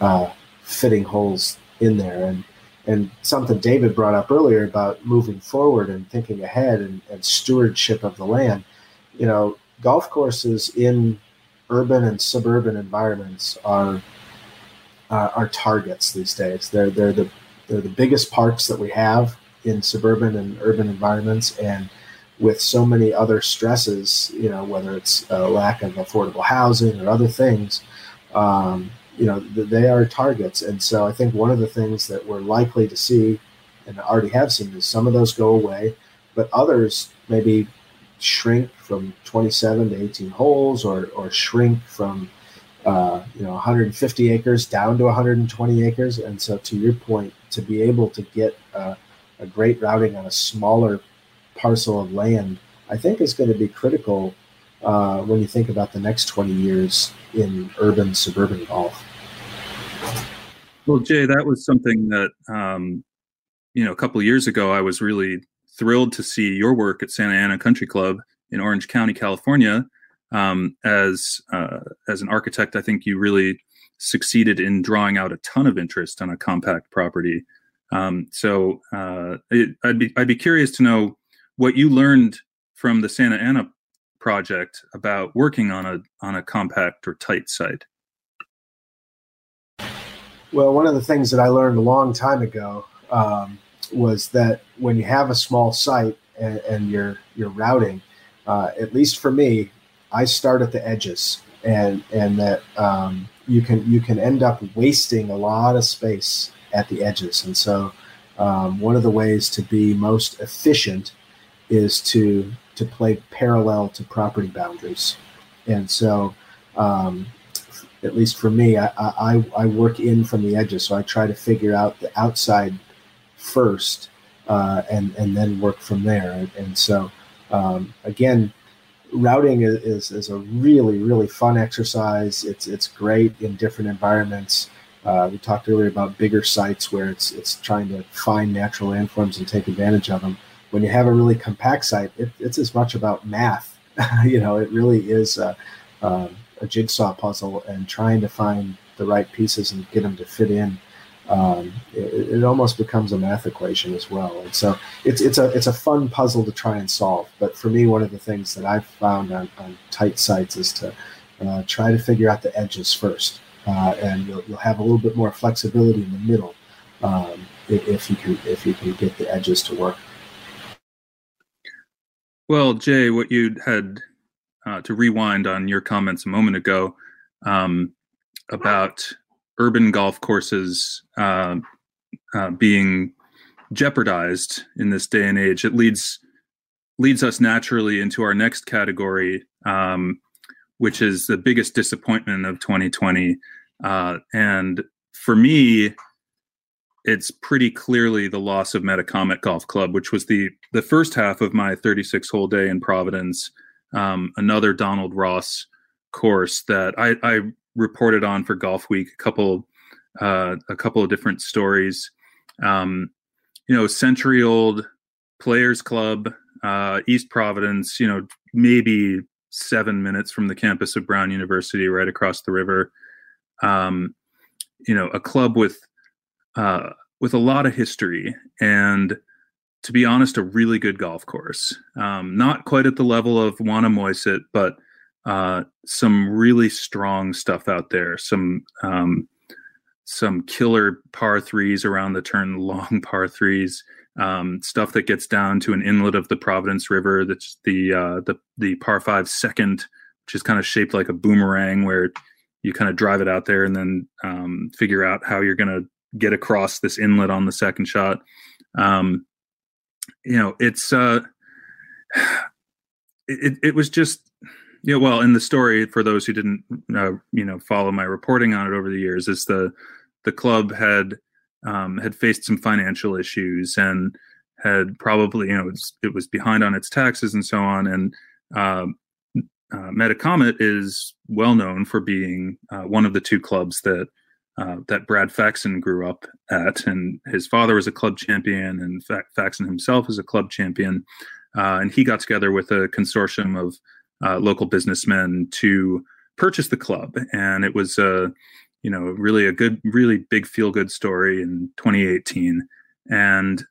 uh, fitting holes in there? And and something David brought up earlier about moving forward and thinking ahead and, and stewardship of the land. You know, golf courses in urban and suburban environments are uh, are targets these days. They're they're the they're the biggest parks that we have in suburban and urban environments, and with so many other stresses, you know, whether it's a lack of affordable housing or other things, um, you know, they are targets. And so I think one of the things that we're likely to see, and already have seen, is some of those go away, but others maybe shrink from twenty-seven to eighteen holes, or or shrink from uh, you know one hundred fifty acres down to one hundred twenty acres. And so, to your point, to be able to get uh, a great routing on a smaller parcel of land, I think is going to be critical uh, when you think about the next twenty years in urban suburban golf. Well, Jay, that was something that um, you know a couple of years ago I was really thrilled to see your work at Santa Ana Country Club in Orange County, California. Um, as uh, as an architect, I think you really succeeded in drawing out a ton of interest on a compact property. Um, so uh, it, I'd be I'd be curious to know what you learned from the Santa Ana project about working on a on a compact or tight site. Well, one of the things that I learned a long time ago. Um, was that when you have a small site and, and you're, you're routing, uh, at least for me, I start at the edges, and, and that um, you can, you can end up wasting a lot of space at the edges. And so um, one of the ways to be most efficient is to, to play parallel to property boundaries. And so um, at least for me, I, I, I work in from the edges. So I try to figure out the outside first, uh, and and then work from there. And, and so, um, again, routing is, is is a really really fun exercise. It's it's great in different environments. Uh, we talked earlier about bigger sites where it's it's trying to find natural landforms and take advantage of them. When you have a really compact site, it, it's as much about math. you know, it really is a, a, a jigsaw puzzle, and trying to find the right pieces and get them to fit in. Um, it, it almost becomes a math equation as well, and so it's it's a it's a fun puzzle to try and solve. But for me, one of the things that I've found on, on tight sites is to uh, try to figure out the edges first, uh, and you'll you'll have a little bit more flexibility in the middle um, if you can if you can get the edges to work. Well, Jay, what you had uh, to rewind on your comments a moment ago um, about urban golf courses uh, uh, being jeopardized in this day and age, it leads leads us naturally into our next category, um, which is the biggest disappointment of twenty twenty, Uh, and for me, it's pretty clearly the loss of Metacomet Golf Club, which was the the first half of my thirty-six hole day in Providence. Um, another Donald Ross course that I, I reported on for Golfweek, a couple uh, a couple of different stories. Um, you know, century-old Players Club, uh, East Providence. You know, maybe seven minutes from the campus of Brown University, right across the river. Um, you know, a club with uh, with a lot of history and, to be honest, a really good golf course. Um, not quite at the level of Wannamoisett, but uh, some really strong stuff out there. Some um, some killer par threes around the turn, long par threes. Um, stuff that gets down to an inlet of the Providence River. That's the uh, the the par five second, which is kind of shaped like a boomerang, where you kind of drive it out there and then um, figure out how you're going to get across this inlet on the second shot. Um, you know, it's uh, it it was just, you know, well, in the story, for those who didn't uh, you know, follow my reporting on it over the years, is the the club had. Um, had faced some financial issues and had probably, you know, it was, it was behind on its taxes and so on. And uh, uh, Metacomet is well known for being uh, one of the two clubs that uh, that Brad Faxon grew up at, and his father was a club champion, and Fa- Faxon himself is a club champion. Uh, and he got together with a consortium of uh, local businessmen to purchase the club, and it was a uh, you know, really a good, really big feel-good story in twenty eighteen. And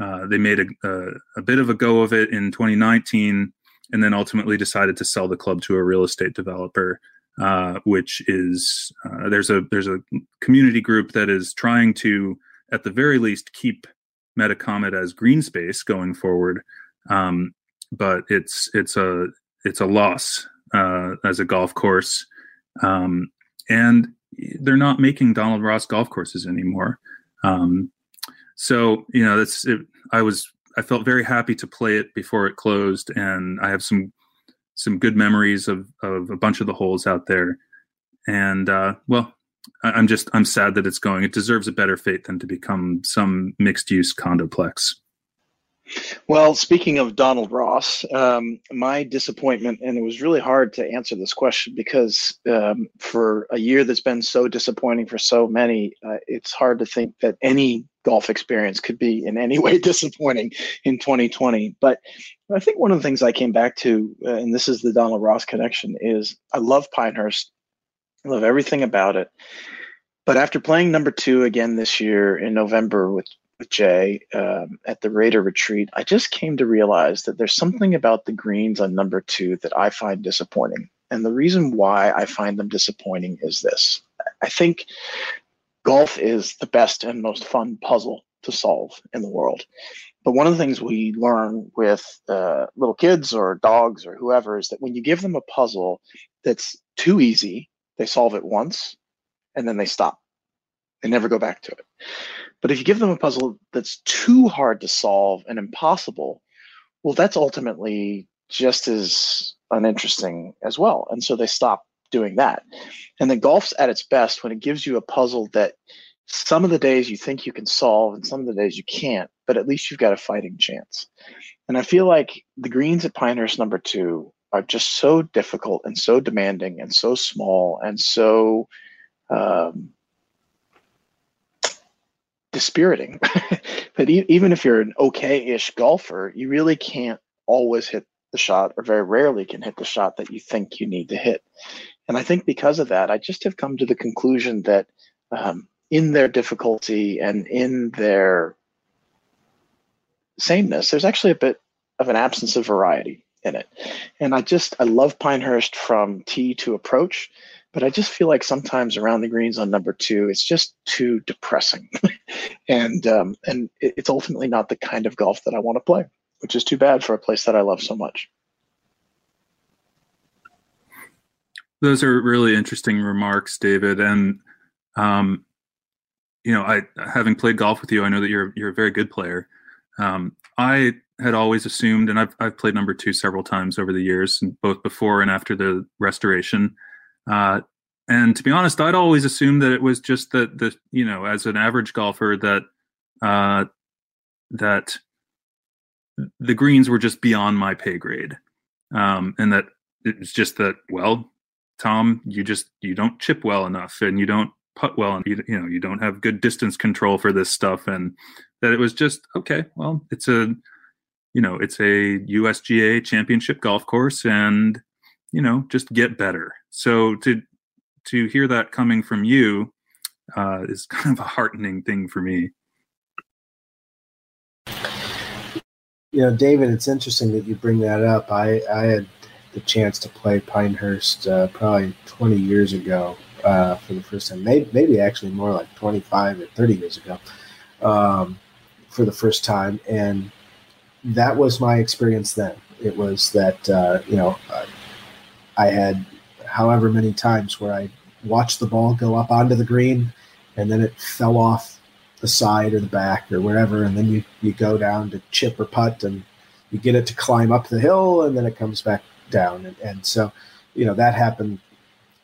uh, they made a, a, a bit of a go of it in twenty nineteen, and then ultimately decided to sell the club to a real estate developer, uh, which is, uh, there's a there's a community group that is trying to, at the very least, keep Metacomet as green space going forward. Um, but it's it's a it's a loss uh, as a golf course. Um, and they're not making Donald Ross golf courses anymore. Um, so, you know, that's, it, I was, I felt very happy to play it before it closed. And I have some, some good memories of, of a bunch of the holes out there. And, uh, well, I, I'm just, I'm sad that it's going. It deserves a better fate than to become some mixed use condoplex. Well, speaking of Donald Ross, um, my disappointment, and it was really hard to answer this question because um, for a year that's been so disappointing for so many, uh, it's hard to think that any golf experience could be in any way disappointing in twenty twenty. But I think one of the things I came back to, uh, and this is the Donald Ross connection, is I love Pinehurst. I love everything about it. But after playing number two again this year in November with with Jay um, at the Raider retreat, I just came to realize that there's something about the greens on number two that I find disappointing. And the reason why I find them disappointing is this. I think golf is the best and most fun puzzle to solve in the world. But one of the things we learn with uh, little kids or dogs or whoever is that when you give them a puzzle that's too easy, they solve it once and then they stop. They never go back to it. But if you give them a puzzle that's too hard to solve and impossible, well, that's ultimately just as uninteresting as well. And so they stop doing that. And then golf's at its best when it gives you a puzzle that some of the days you think you can solve and some of the days you can't, but at least you've got a fighting chance. And I feel like the greens at Pinehurst number two are just so difficult and so demanding and so small and so um, dispiriting that e- even if you're an okay-ish golfer, you really can't always hit the shot, or very rarely can hit the shot that you think you need to hit. And I think because of that, I just have come to the conclusion that um, in their difficulty and in their sameness, there's actually a bit of an absence of variety in it. And I just, I love Pinehurst from tee to approach, but I just feel like sometimes around the greens on number two, it's just too depressing. and um, and it's ultimately not the kind of golf that I want to play, which is too bad for a place that I love so much. Those are really interesting remarks, David. And, um, you know, I, having played golf with you, I know that you're you're a very good player. Um, I had always assumed, and I've, I've played number two several times over the years, both before and after the restoration, Uh, And to be honest, I'd always assumed that it was just that the, you know, as an average golfer, that uh, that the greens were just beyond my pay grade, um, and that it was just that. Well, Tom, you just you don't chip well enough, and you don't putt well, and you, you know you don't have good distance control for this stuff, and that it was just okay. Well, it's a you know it's a U S G A championship golf course, and you know just get better. So to To hear that coming from you uh, is kind of a heartening thing for me. You know, David, it's interesting that you bring that up. I, I had the chance to play Pinehurst uh, probably twenty years ago uh, for the first time. Maybe, maybe actually more like twenty-five or thirty years ago um, for the first time. And that was my experience then. It was that, uh, you know, I had however many times where I watched the ball go up onto the green and then it fell off the side or the back or wherever. And then you, you go down to chip or putt and you get it to climb up the hill and then it comes back down. And, and so, you know, that happened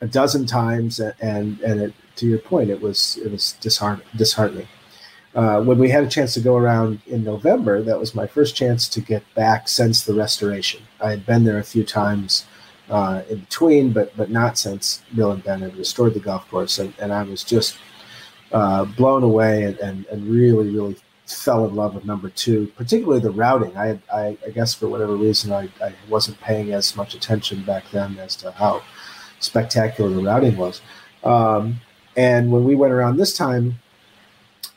a dozen times. And, and it, to your point, it was, it was disheart- disheartening. Uh, when we had a chance to go around in November, that was my first chance to get back since the restoration. I had been there a few times Uh, in between, but but not since Bill and Ben had restored the golf course. And, and I was just uh, blown away and, and, and really, really fell in love with number two, particularly the routing. I I, I guess for whatever reason, I, I wasn't paying as much attention back then as to how spectacular the routing was. Um, and when we went around this time,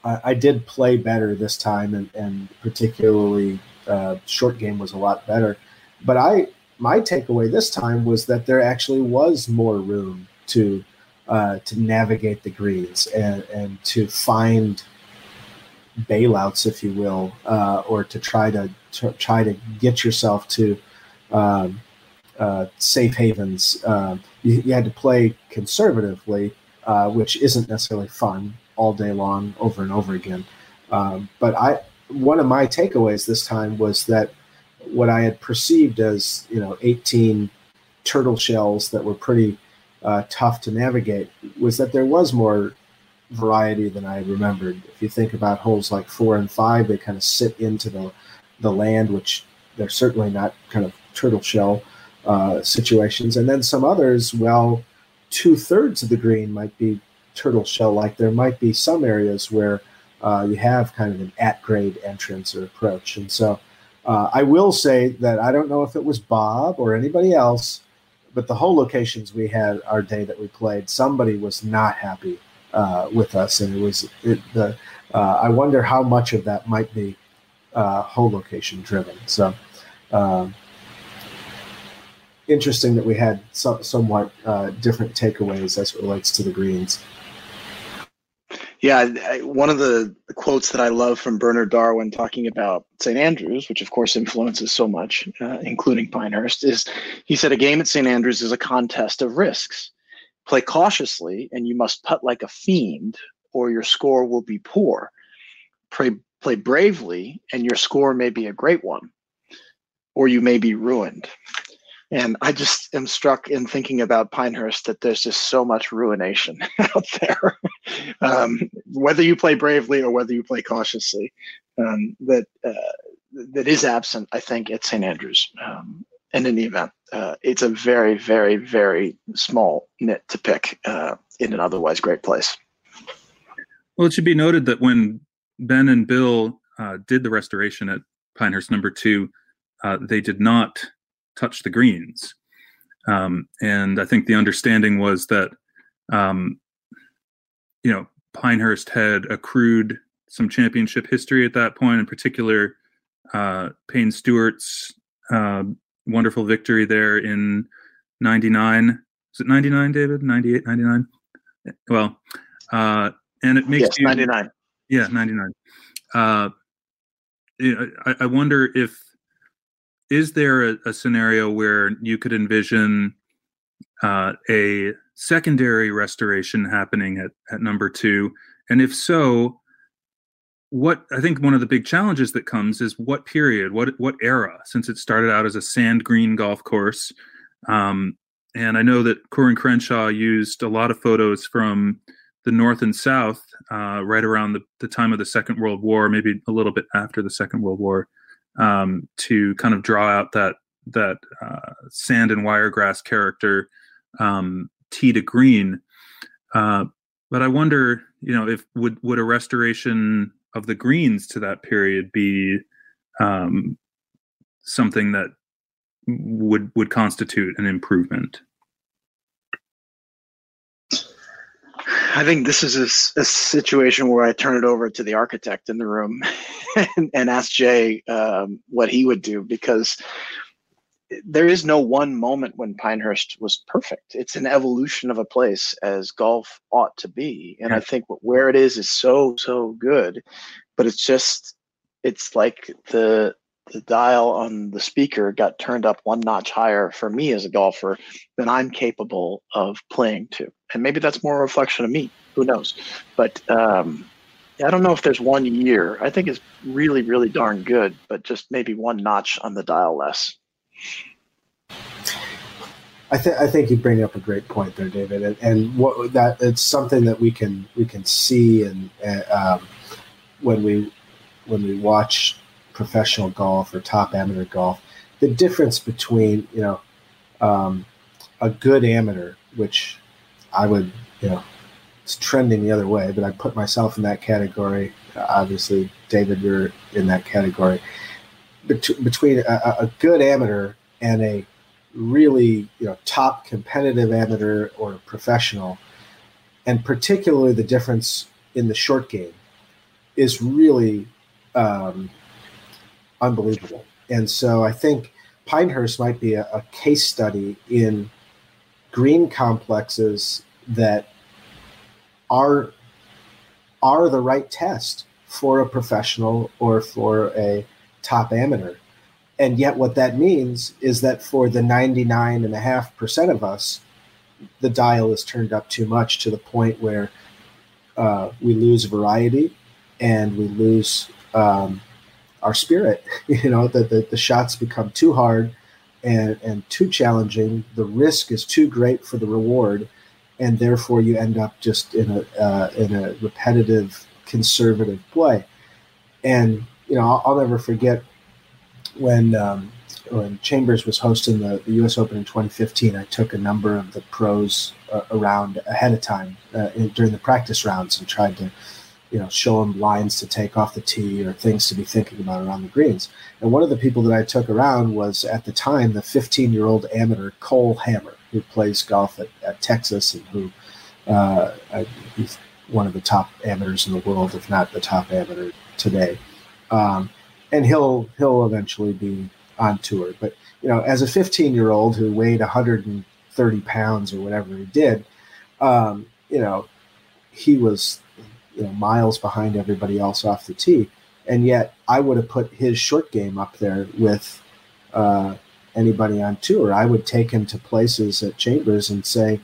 I, I did play better this time, and, and particularly uh, short game was a lot better. But I... My takeaway this time was that there actually was more room to uh, to navigate the greens and, and to find bailouts, if you will, uh, or to try to, to try to get yourself to um, uh, safe havens. Uh, you, you had to play conservatively, uh, which isn't necessarily fun all day long, over and over again. Um, but I one of my takeaways this time was that what I had perceived as, you know, eighteen turtle shells that were pretty uh, tough to navigate was that there was more variety than I remembered. If you think about holes like four and five, they kind of sit into the, the land, which they're certainly not kind of turtle shell uh, situations. And then some others, well, two-thirds of the green might be turtle shell-like. There might be some areas where uh, you have kind of an at-grade entrance or approach. And so Uh, I will say that I don't know if it was Bob or anybody else, but the whole locations we had our day that we played, somebody was not happy uh, with us, and it was it, the. Uh, I wonder how much of that might be uh, whole location driven. So, um, interesting that we had some, somewhat uh, different takeaways as it relates to the greens. Yeah, I, one of the quotes that I love from Bernard Darwin talking about Saint Andrews, which of course influences so much, uh, including Pinehurst, is he said, "A game at Saint Andrews is a contest of risks. Play cautiously, and you must putt like a fiend, or your score will be poor. Play, play bravely, and your score may be a great one, or you may be ruined." And I just am struck in thinking about Pinehurst that there's just so much ruination out there, um, whether you play bravely or whether you play cautiously, um, that uh, that is absent, I think, at Saint Andrews. Um, and in the event, uh, it's a very, very, very small nit to pick uh, in an otherwise great place. Well, it should be noted that when Ben and Bill uh, did the restoration at Pinehurst number two, uh, they did not touch the greens. Um, and I think the understanding was that, um, you know, Pinehurst had accrued some championship history at that point, in particular, uh, Payne Stewart's uh, wonderful victory there in ninety-nine. Is it ninety-nine, David? ninety-eight, ninety-nine? Well, uh, and it makes yes, you... ninety-nine. Yeah, ninety-nine. Uh, I, I wonder if Is there a, a scenario where you could envision uh, a secondary restoration happening at, at number two? And if so, what I think one of the big challenges that comes is what period, what what era, since it started out as a sand green golf course, um, And I know that Corin Crenshaw used a lot of photos from the North and South uh, right around the, the time of the Second World War, maybe a little bit after the Second World War, um, to kind of draw out that that uh, sand and wiregrass character, um, tea to green. Uh, but I wonder, you know, if would would a restoration of the greens to that period be um, something that would would constitute an improvement? I think this is a, a situation where I turn it over to the architect in the room and, and ask Jay um, what he would do, because there is no one moment when Pinehurst was perfect. It's an evolution of a place, as golf ought to be. And I think where it is is so, so good, but it's just, it's like the, the dial on the speaker got turned up one notch higher for me as a golfer than I'm capable of playing to. And maybe that's more a reflection of me, who knows? But um, I don't know if there's one year. I think it's really, really darn good, but just maybe one notch on the dial less. I think I think you bring up a great point there, David, and, and what that it's something that we can we can see and um, when we when we watch professional golf or top amateur golf, the difference between you know um, a good amateur, which I would you know it's trending the other way, but I put myself in that category. Obviously, David, you're in that category. Between a, a good amateur and a really you know top competitive amateur or professional, and particularly the difference in the short game is really um, unbelievable. And so I think Pinehurst might be a, a case study in green complexes that are are the right test for a professional or for a top amateur. And yet what that means is that for the ninety-nine and a half percent of us, the dial is turned up too much to the point where uh, we lose variety and we lose um, our spirit. You know, the, the, the shots become too hard and, and too challenging. The risk is too great for the reward. And therefore you end up just in a, uh, in a repetitive, conservative play. And You know, I'll, I'll never forget when um, when Chambers was hosting the, the U S Open in twenty fifteen. I took a number of the pros uh, around ahead of time uh, in, during the practice rounds and tried to, you know, show them lines to take off the tee or things to be thinking about around the greens. And one of the people that I took around was at the time the fifteen-year-old amateur Cole Hammer, who plays golf at, at Texas and who uh, I, he's one of the top amateurs in the world, if not the top amateur today. Um, and he'll he'll eventually be on tour. But, you know, as a fifteen-year-old who weighed one hundred thirty pounds or whatever he did, um, you know, he was you know, miles behind everybody else off the tee. And yet I would have put his short game up there with uh, anybody on tour. I would take him to places at Chambers and say,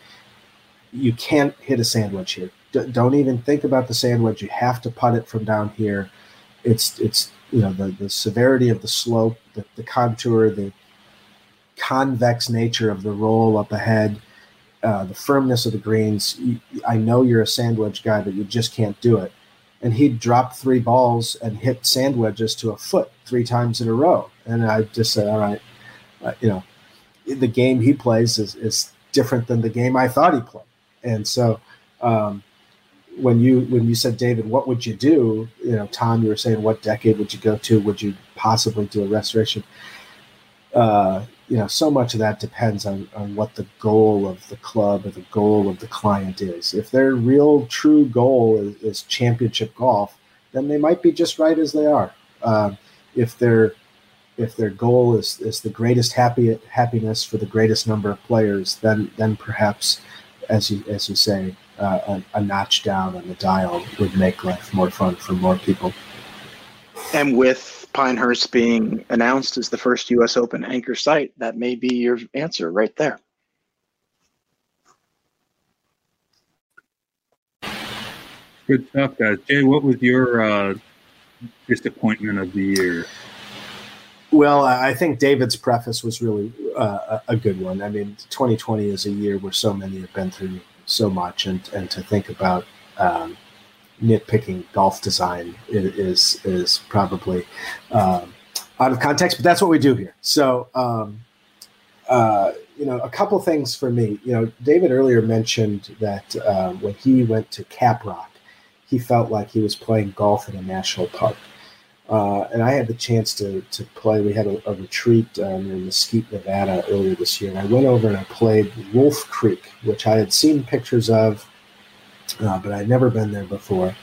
you can't hit a sandwich here. D- don't even think about the sandwich. You have to putt it from down here. It's it's you know the, the severity of the slope, the, the contour, the convex nature of the roll up ahead, uh, the firmness of the greens. You, I know you're a sand wedge guy, but you just can't do it. And he'd drop three balls and hit sand wedges to a foot three times in a row. And I just said, all right, uh, you know, the game he plays is, is different than the game I thought he played. And so. Um, When you when you said, David, what would you do? You know, Tom, you were saying, what decade would you go to? Would you possibly do a restoration? Uh, you know, so much of that depends on, on what the goal of the club or the goal of the client is. If their real true goal is, is championship golf, then they might be just right as they are. Um, if their if their goal is, is the greatest happy happiness for the greatest number of players, then then perhaps, as you as you say. Uh, a, a notch down on the dial would make life more fun for more people. And with Pinehurst being announced as the first U S Open anchor site, that may be your answer right there. Good stuff, guys. Jay, what was your uh, disappointment of the year? Well, I think David's preface was really uh, a good one. I mean, twenty twenty is a year where so many have been through so much, and, and to think about um, nitpicking golf design is is probably um, out of context, but that's what we do here. So, um, uh, you know, a couple things for me. You know, David earlier mentioned that uh, when he went to CapRock, he felt like he was playing golf in a national park. Uh, and I had the chance to to play. We had a, a retreat um, in Mesquite, Nevada earlier this year. And I went over and I played Wolf Creek, which I had seen pictures of, uh, but I'd never been there before.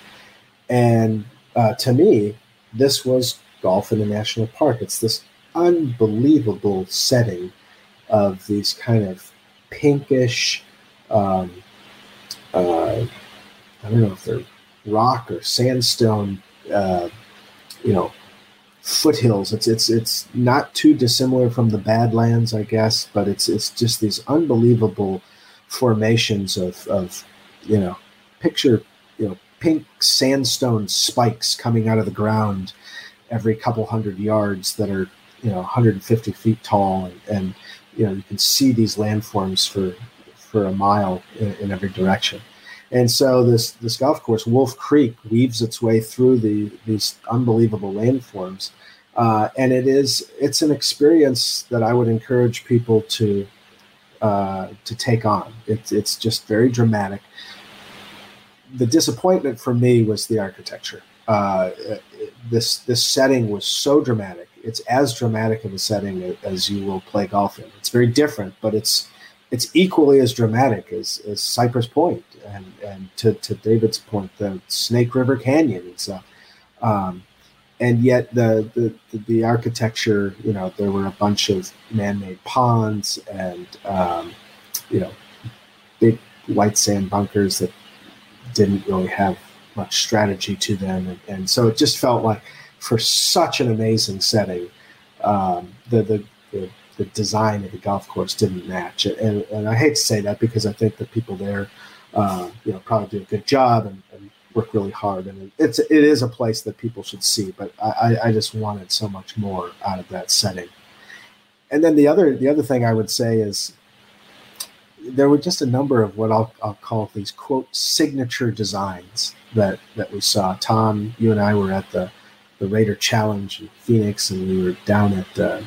And uh, to me, this was golf in the national park. It's this unbelievable setting of these kind of pinkish, um, uh, I don't know if they're rock or sandstone uh you know, foothills. It's it's it's not too dissimilar from the Badlands, I guess, but it's it's just these unbelievable formations of, of you know, picture, you know, pink sandstone spikes coming out of the ground every couple hundred yards that are, you know, one hundred fifty feet tall. And, and you know, you can see these landforms for for a mile in, in every direction. And so this, this golf course, Wolf Creek, weaves its way through the these unbelievable landforms, uh, and it is it's an experience that I would encourage people to uh, to take on. It's it's just very dramatic. The disappointment for me was the architecture. Uh, this this setting was so dramatic. It's as dramatic of a setting as you will play golf in. It's very different, but it's. It's equally as dramatic as, as Cypress Point and, and to, to David's point, the Snake River Canyon and stuff. Um, and yet the, the, the architecture, you know, there were a bunch of man-made ponds and, um, you know, big white sand bunkers that didn't really have much strategy to them. And, and so it just felt like for such an amazing setting, um, the, the, the, the design of the golf course didn't match. And, and I hate to say that because I think the people there, uh, you know, probably do a good job and, and work really hard. And it's, it is a place that people should see, but I, I just wanted so much more out of that setting. And then the other, the other thing I would say is there were just a number of what I'll, I'll call these quote signature designs that, that we saw. Tom, you and I were at the, the Raider Challenge in Phoenix, and we were down at uh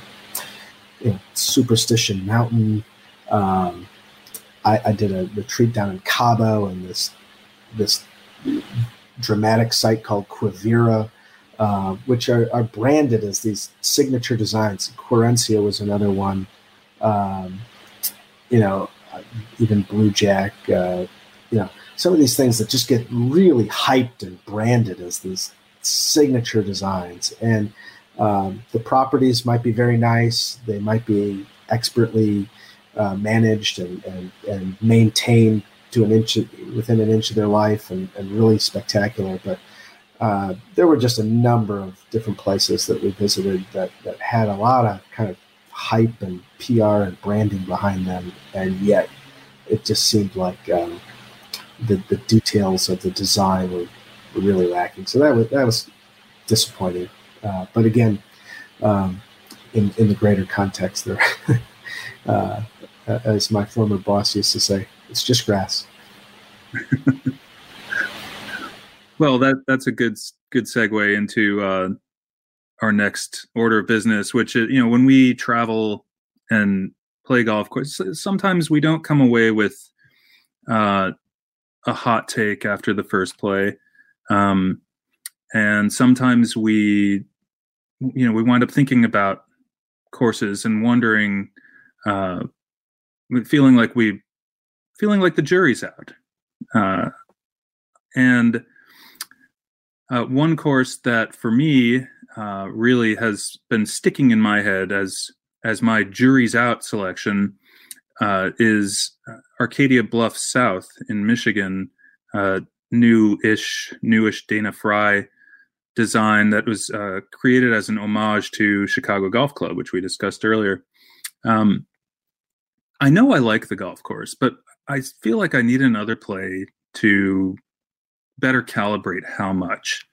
you know, Superstition Mountain. Um, I, I did a retreat down in Cabo and this this dramatic site called Quivira, uh, which are, are branded as these signature designs. Querencia was another one. Um, you know, even Blue Jack. Uh, you know, some of these things that just get really hyped and branded as these signature designs. And Um, the properties might be very nice. They might be expertly uh, managed and, and, and maintained to an inch within an inch of their life, and, and really spectacular. But uh, there were just a number of different places that we visited that, that had a lot of kind of hype and P R and branding behind them, and yet it just seemed like um, the the details of the design were, were really lacking. So that was that was disappointing. Uh, but again, um, in, in the greater context, there, uh, as my former boss used to say, it's just grass. Well, that that's a good good segue into uh, our next order of business, which is, you know, when we travel and play golf course, sometimes we don't come away with uh, a hot take after the first play, um, and sometimes we. You know, we wind up thinking about courses and wondering, uh, feeling like we, feeling like the jury's out. Uh, and uh, one course that for me uh, really has been sticking in my head as as my jury's out selection uh, is Arcadia Bluff South in Michigan, uh, new-ish, newish Dana Fry design that was uh, created as an homage to Chicago Golf Club, which we discussed earlier. Um, I know I like the golf course, but I feel like I need another play to better calibrate how much.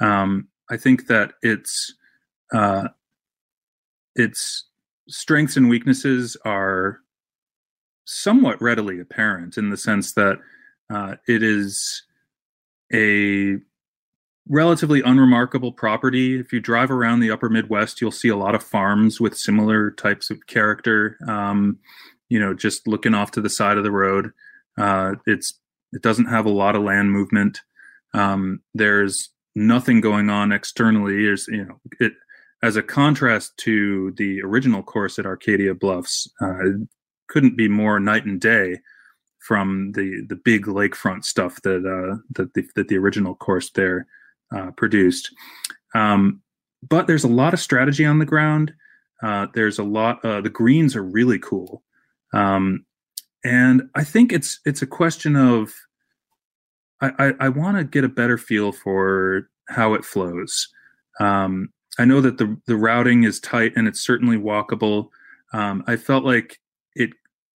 Um, I think that it's uh, its strengths and weaknesses are somewhat readily apparent in the sense that uh, it is a relatively unremarkable property. If you drive around the upper Midwest, you'll see a lot of farms with similar types of character, um, you know, just looking off to the side of the road. Uh, it's it doesn't have a lot of land movement. Um, there's nothing going on externally. There's, you know, it, as a contrast to the original course at Arcadia Bluffs, uh, it couldn't be more night and day from the the big lakefront stuff that uh, that the, that the original course there uh, produced. Um, but there's a lot of strategy on the ground. Uh, there's a lot. Uh, the greens are really cool, um, and I think it's it's a question of I I, I want to get a better feel for how it flows. Um, I know that the the routing is tight and it's certainly walkable. Um, I felt like it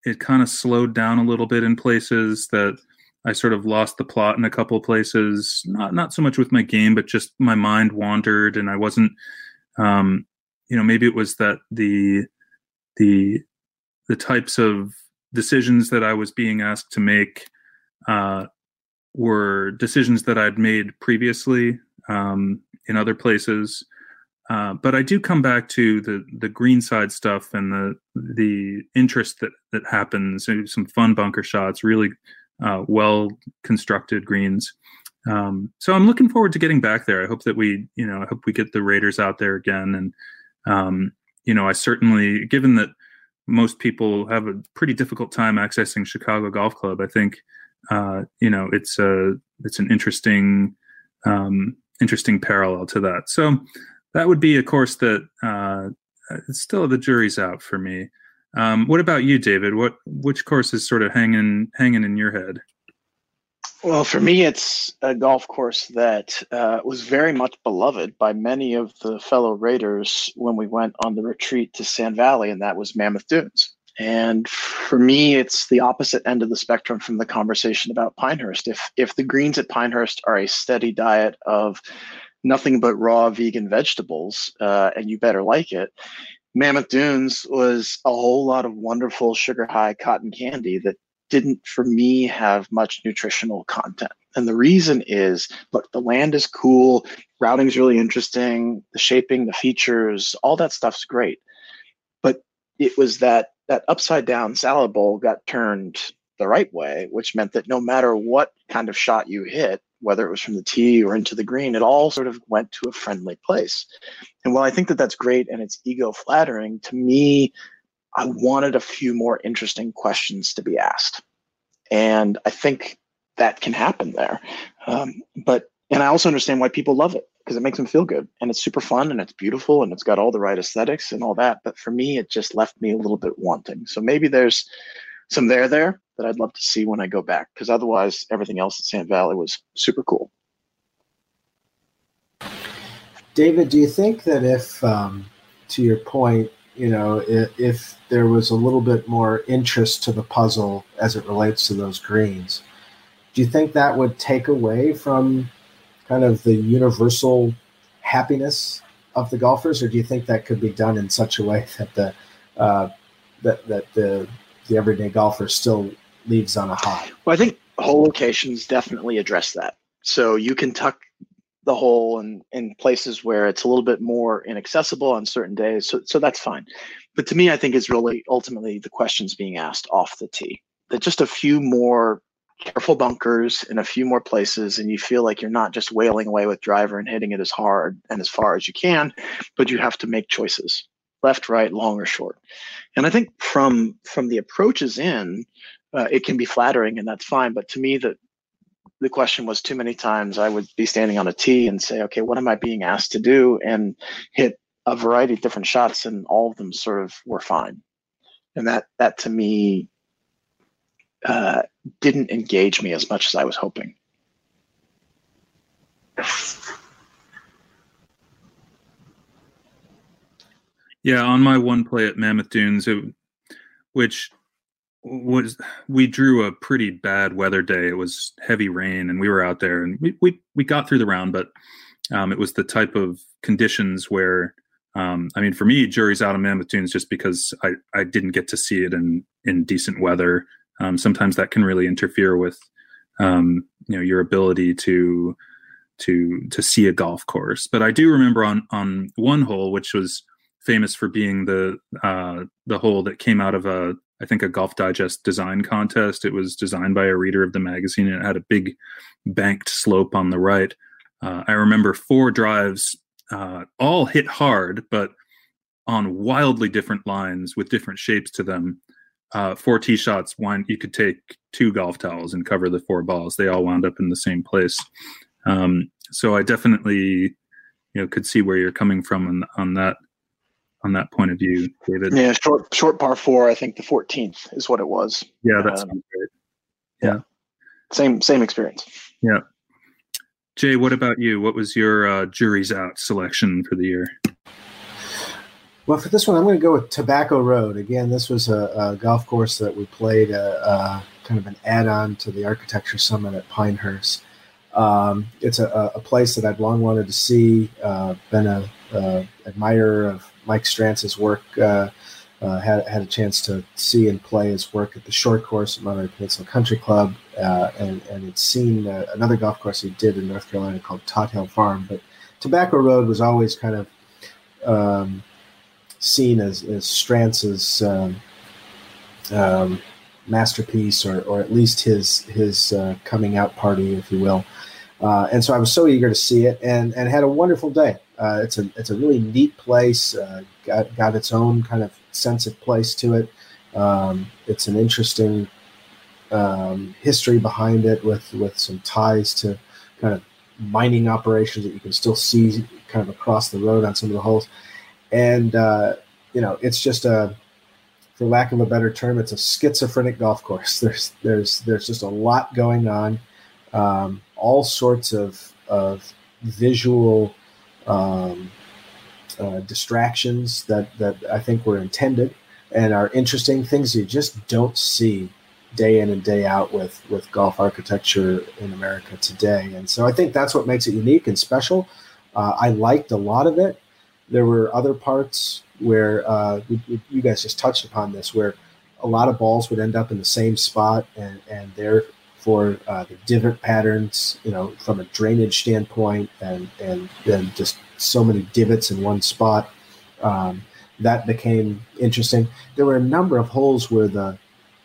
it kind of slowed down a little bit in places, that I sort of lost the plot in a couple of places. Not not so much with my game, but just my mind wandered, and I wasn't. Um, you know, maybe it was that the the the types of decisions that I was being asked to make uh, were decisions that I'd made previously um, in other places. Uh, but I do come back to the the green side stuff and the the interest that that happens. Some fun bunker shots, really uh, well constructed greens. Um, so I'm looking forward to getting back there. I hope that we, you know, I hope we get the Raiders out there again. And um, you know, I certainly, given that most people have a pretty difficult time accessing Chicago Golf Club, I think uh, you know it's a it's an interesting um, interesting parallel to that. So. That would be a course that uh, still the jury's out for me. Um, what about you, David? What which course is sort of hanging hanging in your head? Well, for me, it's a golf course that uh, was very much beloved by many of the fellow Raiders when we went on the retreat to Sand Valley, and that was Mammoth Dunes. And for me, it's the opposite end of the spectrum from the conversation about Pinehurst. If if the greens at Pinehurst are a steady diet of nothing but raw vegan vegetables, uh, and you better like it. Mammoth Dunes was a whole lot of wonderful sugar high cotton candy that didn't, for me, have much nutritional content. And the reason is, look, the land is cool, routing's really interesting, the shaping, the features, all that stuff's great. But it was that that upside down salad bowl got turned the right way, which meant that no matter what kind of shot you hit, whether it was from the tee or into the green, it all sort of went to a friendly place. And while I think that that's great and it's ego flattering, to me, I wanted a few more interesting questions to be asked. And I think that can happen there. Um, but, and I also understand why people love it, because it makes them feel good and it's super fun and it's beautiful and it's got all the right aesthetics and all that. But for me, it just left me a little bit wanting. So maybe there's some there there that I'd love to see when I go back, because otherwise everything else at Sand Valley was super cool. David, do you think that if, um, to your point, you know, if, if there was a little bit more interest to the puzzle as it relates to those greens, do you think that would take away from kind of the universal happiness of the golfers, or do you think that could be done in such a way that the uh, that that the the everyday golfer still leaves on a high? Well, I think hole locations definitely address that. So you can tuck the hole in, in places where it's a little bit more inaccessible on certain days. So, so that's fine. But to me, I think it's really ultimately the questions being asked off the tee, that just a few more careful bunkers in a few more places, and you feel like you're not just wailing away with driver and hitting it as hard and as far as you can, but you have to make choices. Left, right, long or short. And I think from from the approaches in, uh, it can be flattering and that's fine. But to me, the, the question was, too many times I would be standing on a tee and say, okay, what am I being asked to do? And hit a variety of different shots, and all of them sort of were fine. And that, that to me, uh, didn't engage me as much as I was hoping. Yeah, on my one play at Mammoth Dunes, it, which was, we drew a pretty bad weather day. It was heavy rain, and we were out there, and we we, we got through the round, but um, it was the type of conditions where Um, I mean, for me, jury's out on Mammoth Dunes just because I, I didn't get to see it in, in decent weather. Um, sometimes that can really interfere with, um, you know, your ability to to to see a golf course. But I do remember on on one hole, which was famous for being the uh, the hole that came out of a I think a Golf Digest design contest. It was designed by a reader of the magazine, and it had a big banked slope on the right. Uh, I remember four drives. Uh, all hit hard, but on wildly different lines with different shapes to them. Uh, four tee shots, one, you could take two golf towels and cover the four balls. They all wound up in the same place. Um, so I definitely, you know, could see where you're coming from on, on that, on that point of view, David. Yeah. Short, short par four, I think the fourteenth is what it was. Yeah. That's um, great. Yeah. yeah. Same, same experience. Yeah. Jay, what about you? What was your uh, jury's out selection for the year? Well, for this one, I'm going to go with Tobacco Road. Again, this was a, a golf course that we played a, a kind of an add-on to the Architecture Summit at Pinehurst. Um, it's a, a place that I've long wanted to see. Uh, been a, a admirer of Mike Strantz's work. Uh, uh, had had a chance to see and play his work at the short course at Monterey Peninsula Country Club. Uh, and, and had seen uh, another golf course he did in North Carolina called Tot Hill Farm. But Tobacco Road was always kind of um, seen as, as Strantz's um, um, masterpiece, or, or at least his his uh, coming out party, if you will. Uh, and so I was so eager to see it, and, and had a wonderful day. Uh, it's a it's a really neat place. Uh, got got its own kind of sense of place to it. Um, it's an interesting um history behind it, with with some ties to kind of mining operations that you can still see kind of across the road on some of the holes. And uh you know, it's just a, for lack of a better term, it's a schizophrenic golf course. There's there's there's just a lot going on, um all sorts of of visual um uh, distractions that that I think were intended and are interesting, things you just don't see day in and day out with, with golf architecture in America today. And so I think that's what makes it unique and special. Uh, I liked a lot of it. There were other parts where uh, we, you guys just touched upon this, where a lot of balls would end up in the same spot, and, and therefore uh, the divot patterns, you know, from a drainage standpoint, and, and then just so many divots in one spot, um, that became interesting. There were a number of holes where the,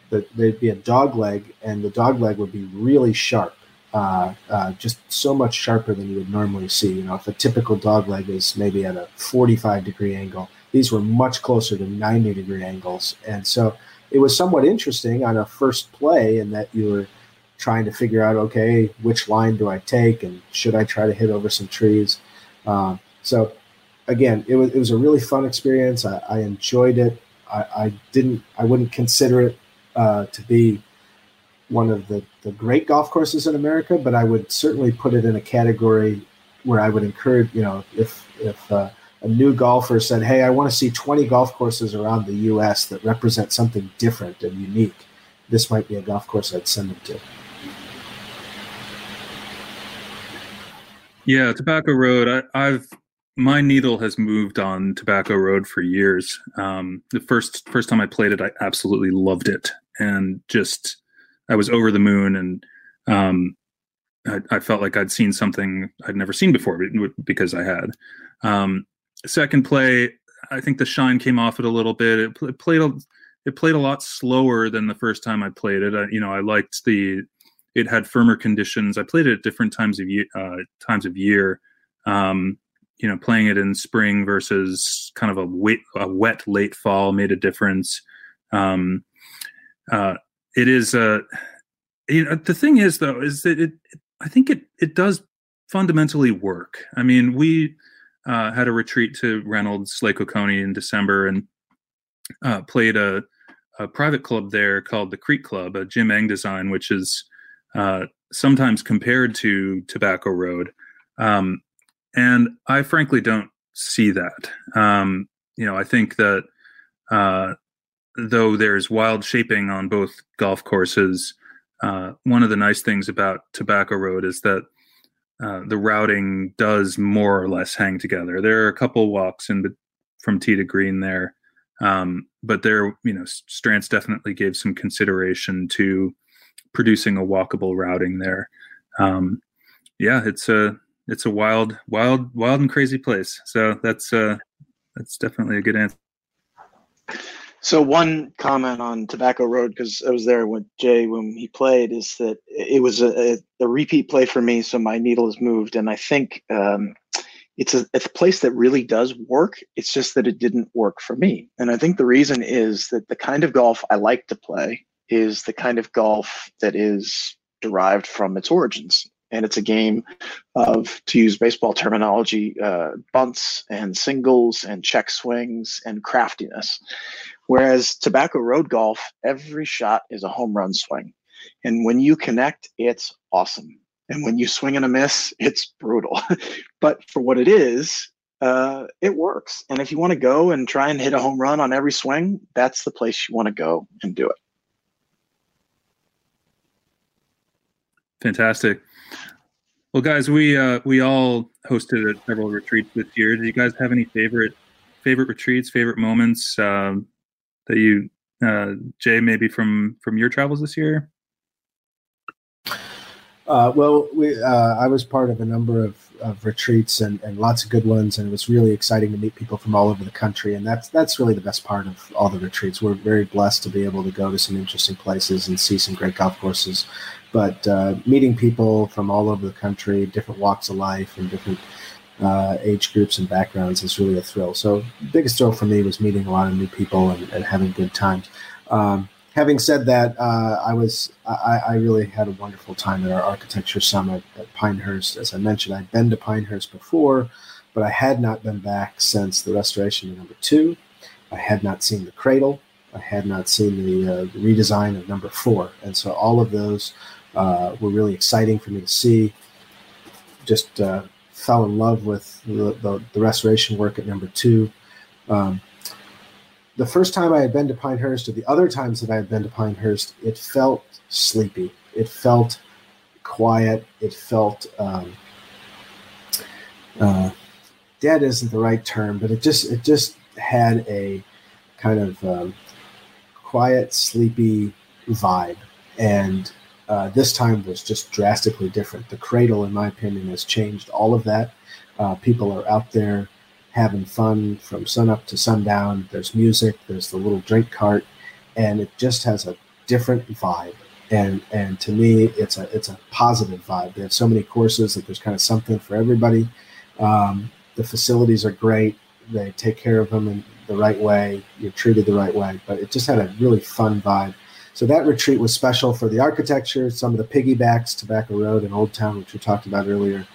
that there'd be a dog leg, and the dog leg would be really sharp, uh, uh, just so much sharper than you would normally see. You know, if a typical dog leg is maybe at a forty-five degree angle, these were much closer to ninety degree angles. And so it was somewhat interesting on a first play, in that you were trying to figure out, okay, which line do I take, and should I try to hit over some trees? Uh, so again, it was, it was a really fun experience. I, I enjoyed it. I, I didn't, I wouldn't consider it Uh, to be one of the, the great golf courses in America, but I would certainly put it in a category where I would encourage, you know, if if uh, a new golfer said, hey, I want to see twenty golf courses around the U S that represent something different and unique, this might be a golf course I'd send them to. Yeah, Tobacco Road, I, I've my needle has moved on Tobacco Road for years. Um, the first first time I played it, I absolutely loved it, and just I was over the moon, and um, I, I felt like I'd seen something I'd never seen before, because I had. Um, second play, I think the shine came off it a little bit. It, it played a, it played a lot slower than the first time I played it. I, you know, I liked the it had firmer conditions. I played it at different times of year, uh, times of year. Um, You know, playing it in spring versus kind of a wet, a wet late fall made a difference. Um, uh, it is a. You know, the thing is, though, is that it. I think it it does fundamentally work. I mean, we uh, had a retreat to Reynolds Lake Oconee in December, and uh, played a, a private club there called the Creek Club, a Jim Eng design, which is uh, sometimes compared to Tobacco Road. Um, And I frankly don't see that. Um, you know, I think that uh, though there's wild shaping on both golf courses, uh, one of the nice things about Tobacco Road is that uh, the routing does more or less hang together. There are a couple walks in from tee to green there. Um, but there, you know, Strantz definitely gave some consideration to producing a walkable routing there. Um, yeah, it's a, it's a wild, wild, wild and crazy place. So that's uh that's definitely a good answer. So one comment on Tobacco Road, because I was there with Jay when he played, is that it was a, a repeat play for me. So my needle has moved. And I think um, it's a, it's a place that really does work. It's just that it didn't work for me. And I think the reason is that the kind of golf I like to play is the kind of golf that is derived from its origins. And it's a game of, to use baseball terminology, uh, bunts and singles and check swings and craftiness. Whereas Tobacco Road golf, every shot is a home run swing. And when you connect, it's awesome. And when you swing and a miss, it's brutal. But for what it is, uh, it works. And if you want to go and try and hit a home run on every swing, that's the place you want to go and do it. Fantastic. Well, guys, we uh, we all hosted several retreats this year. Do you guys have any favorite favorite retreats, favorite moments um, that you, uh, Jay, maybe from from your travels this year? Uh, well, we, uh, I was part of a number of, of retreats and, and lots of good ones, and it was really exciting to meet people from all over the country. And that's that's really the best part of all the retreats. We're very blessed to be able to go to some interesting places and see some great golf courses. But uh, meeting people from all over the country, different walks of life and different uh, age groups and backgrounds is really a thrill. So the biggest thrill for me was meeting a lot of new people and, and having good times. Um, having said that, uh, I was I, I really had a wonderful time at our architecture summit at Pinehurst. As I mentioned, I'd been to Pinehurst before, but I had not been back since the restoration of number two. I had not seen the cradle. I had not seen the uh, redesign of number four. And so all of those Uh, were really exciting for me to see. Just uh, fell in love with the, the, the restoration work at number two. Um, the first time I had been to Pinehurst, or the other times that I had been to Pinehurst, it felt sleepy. It felt quiet. It felt um, uh, dead isn't the right term, but it just it just had a kind of um, quiet, sleepy vibe. And Uh, this time was just drastically different. The cradle, in my opinion, has changed all of that. Uh, people are out there having fun from sunup to sundown. There's music. There's the little drink cart, and it just has a different vibe. And and to me, it's a it's a positive vibe. They have so many courses that there's kind of something for everybody. Um, the facilities are great. They take care of them in the right way. You're treated the right way. But it just had a really fun vibe. So that retreat was special for the architecture, some of the piggybacks, Tobacco Road and Old Town, which we talked about earlier,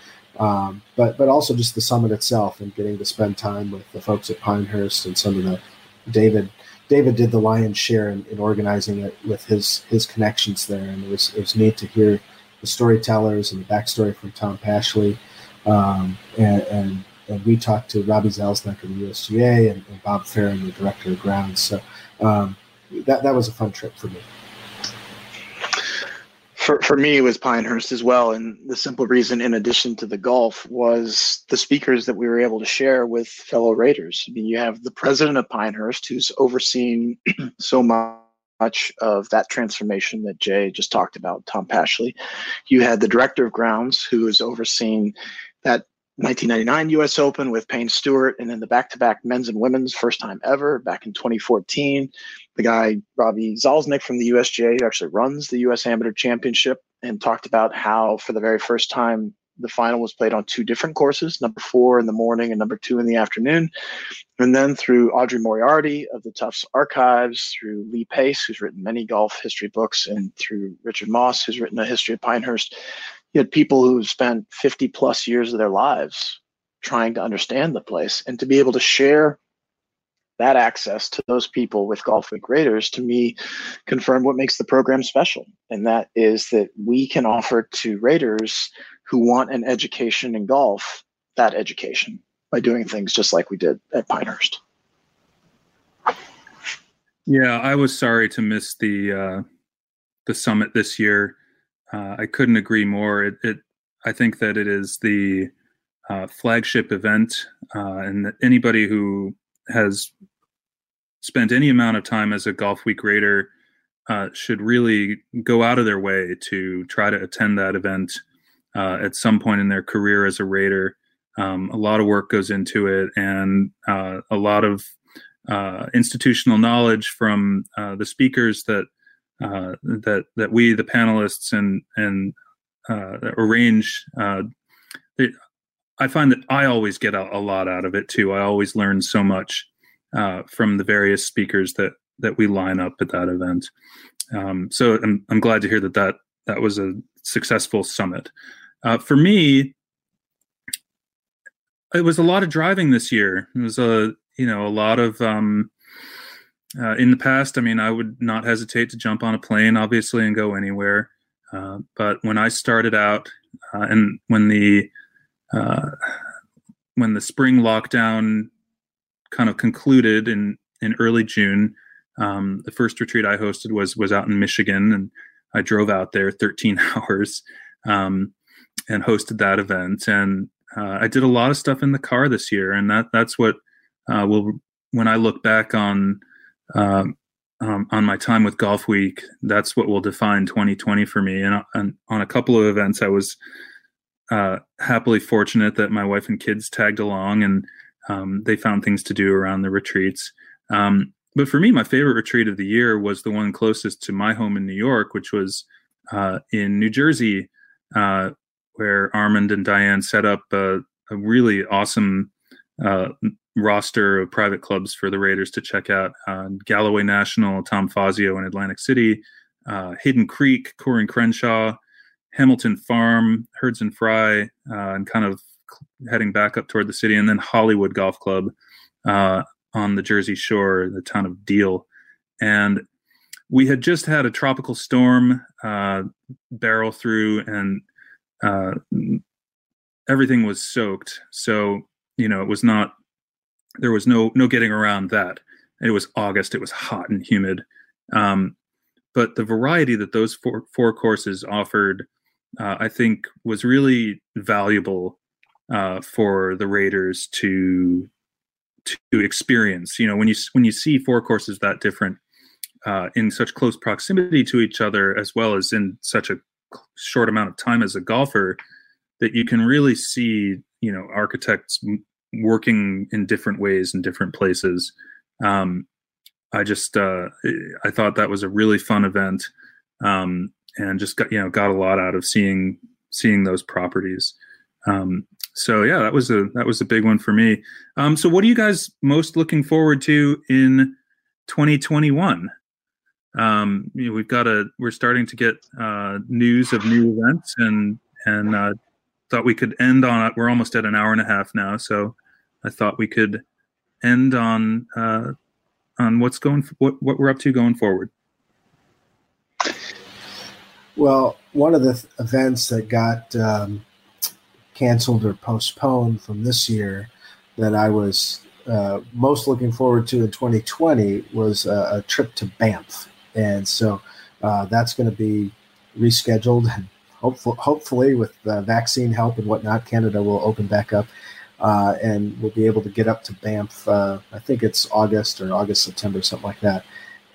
um, but but also just the summit itself and getting to spend time with the folks at Pinehurst and some of the David. David did the lion's share in, in organizing it with his his connections there, and it was it was neat to hear the storytellers and the backstory from Tom Pashley, um, and, and and we talked to Robbie Zelznick of the U S G A and, and Bob Farron, the director of grounds. So. Um, That that was a fun trip for me. For for me, it was Pinehurst as well, and the simple reason, in addition to the golf, was the speakers that we were able to share with fellow raters. I mean, you have the president of Pinehurst, who's overseen so much. much of that transformation that Jay just talked about, Tom Pashley. You had the director of grounds, who has overseen that nineteen ninety-nine U S Open with Payne Stewart, and then the back-to-back men's and women's, first time ever, back in twenty fourteen. The guy, Robbie Zalznick from the U S G A, who actually runs the U S Amateur Championship, and talked about how, for the very first time, the final was played on two different courses, number four in the morning and number two in the afternoon. And then through Audrey Moriarty of the Tufts Archives, through Lee Pace, who's written many golf history books, and through Richard Moss, who's written a history of Pinehurst, you had people who spent fifty plus years of their lives trying to understand the place, and to be able to share that access to those people with Golf Week Raters, to me, confirmed what makes the program special. And that is that we can offer to raters who want an education in golf, that education, by doing things just like we did at Pinehurst. Yeah, I was sorry to miss the uh, the summit this year. Uh, I couldn't agree more. It, it, I think that it is the uh, flagship event, uh, and that anybody who has spent any amount of time as a Golf Week Raider uh, should really go out of their way to try to attend that event uh, at some point in their career as a Raider. Um, a lot of work goes into it, and uh, a lot of uh, institutional knowledge from uh, the speakers that uh, that that we, the panelists, and and uh, arrange. Uh, they, I find that I always get a, a lot out of it too. I always learn so much uh, from the various speakers that that we line up at that event. Um, so I'm I'm glad to hear that that that was a successful summit. Uh, for me, it was a lot of driving this year. It was a you know a lot of um, uh, in the past. I mean, I would not hesitate to jump on a plane, obviously, and go anywhere. Uh, but when I started out, uh, and when the Uh, when the spring lockdown kind of concluded in, in early June, um, the first retreat I hosted was was out in Michigan, and I drove out there thirteen hours um, and hosted that event. And uh, I did a lot of stuff in the car this year, and that that's what uh, will when I look back on uh, um, on my time with Golf Week, that's what will define twenty twenty for me. And, and on a couple of events, I was. Uh, happily fortunate that my wife and kids tagged along, and um, they found things to do around the retreats. Um, but for me, my favorite retreat of the year was the one closest to my home in New York, which was uh, in New Jersey, uh, where Armin and Diane set up a, a really awesome uh, roster of private clubs for the Raiders to check out. Uh, Galloway National, Tom Fazio in Atlantic City, uh, Hidden Creek, Corin Crenshaw, Hamilton Farm, Herds and Fry, uh, and kind of heading back up toward the city, and then Hollywood Golf Club uh, on the Jersey Shore, the town of Deal. And we had just had a tropical storm uh, barrel through, and uh, everything was soaked. So, you know, it was not, there was no no getting around that. It was August. It was hot and humid. Um, but the variety that those four, four courses offered Uh, I think was really valuable uh, for the Raiders to to experience. You know, when you when you see four courses that different uh, in such close proximity to each other, as well as in such a short amount of time as a golfer, that you can really see, you know, architects working in different ways in different places. Um, I just uh, I thought that was a really fun event. Um, And just got you know got a lot out of seeing seeing those properties. Um, so yeah, that was a that was a big one for me. Um, so what are you guys most looking forward to in twenty twenty-one? Um, you know, we've got a we're starting to get uh, news of new events, and and uh, thought we could end on it. We're almost at an hour and a half now, so I thought we could end on uh, on what's going what what we're up to going forward. Well, one of the th- events that got um, canceled or postponed from this year that I was uh, most looking forward to in twenty twenty was uh, a trip to Banff. And so uh, that's going to be rescheduled. And hopeful- hopefully, with uh, vaccine help and whatnot, Canada will open back up uh, and we'll be able to get up to Banff. Uh, I think it's August or August, September, something like that.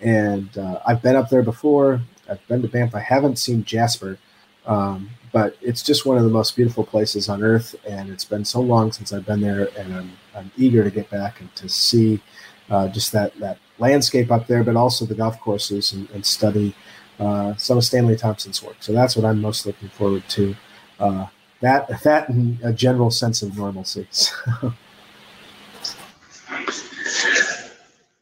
And uh, I've been up there before. I've been to Banff. I haven't seen Jasper, um, but it's just one of the most beautiful places on earth. And it's been so long since I've been there, and I'm, I'm eager to get back and to see uh, just that, that landscape up there, but also the golf courses and, and study uh, some of Stanley Thompson's work. So that's what I'm most looking forward to. Uh, that, that and a general sense of normalcy. So.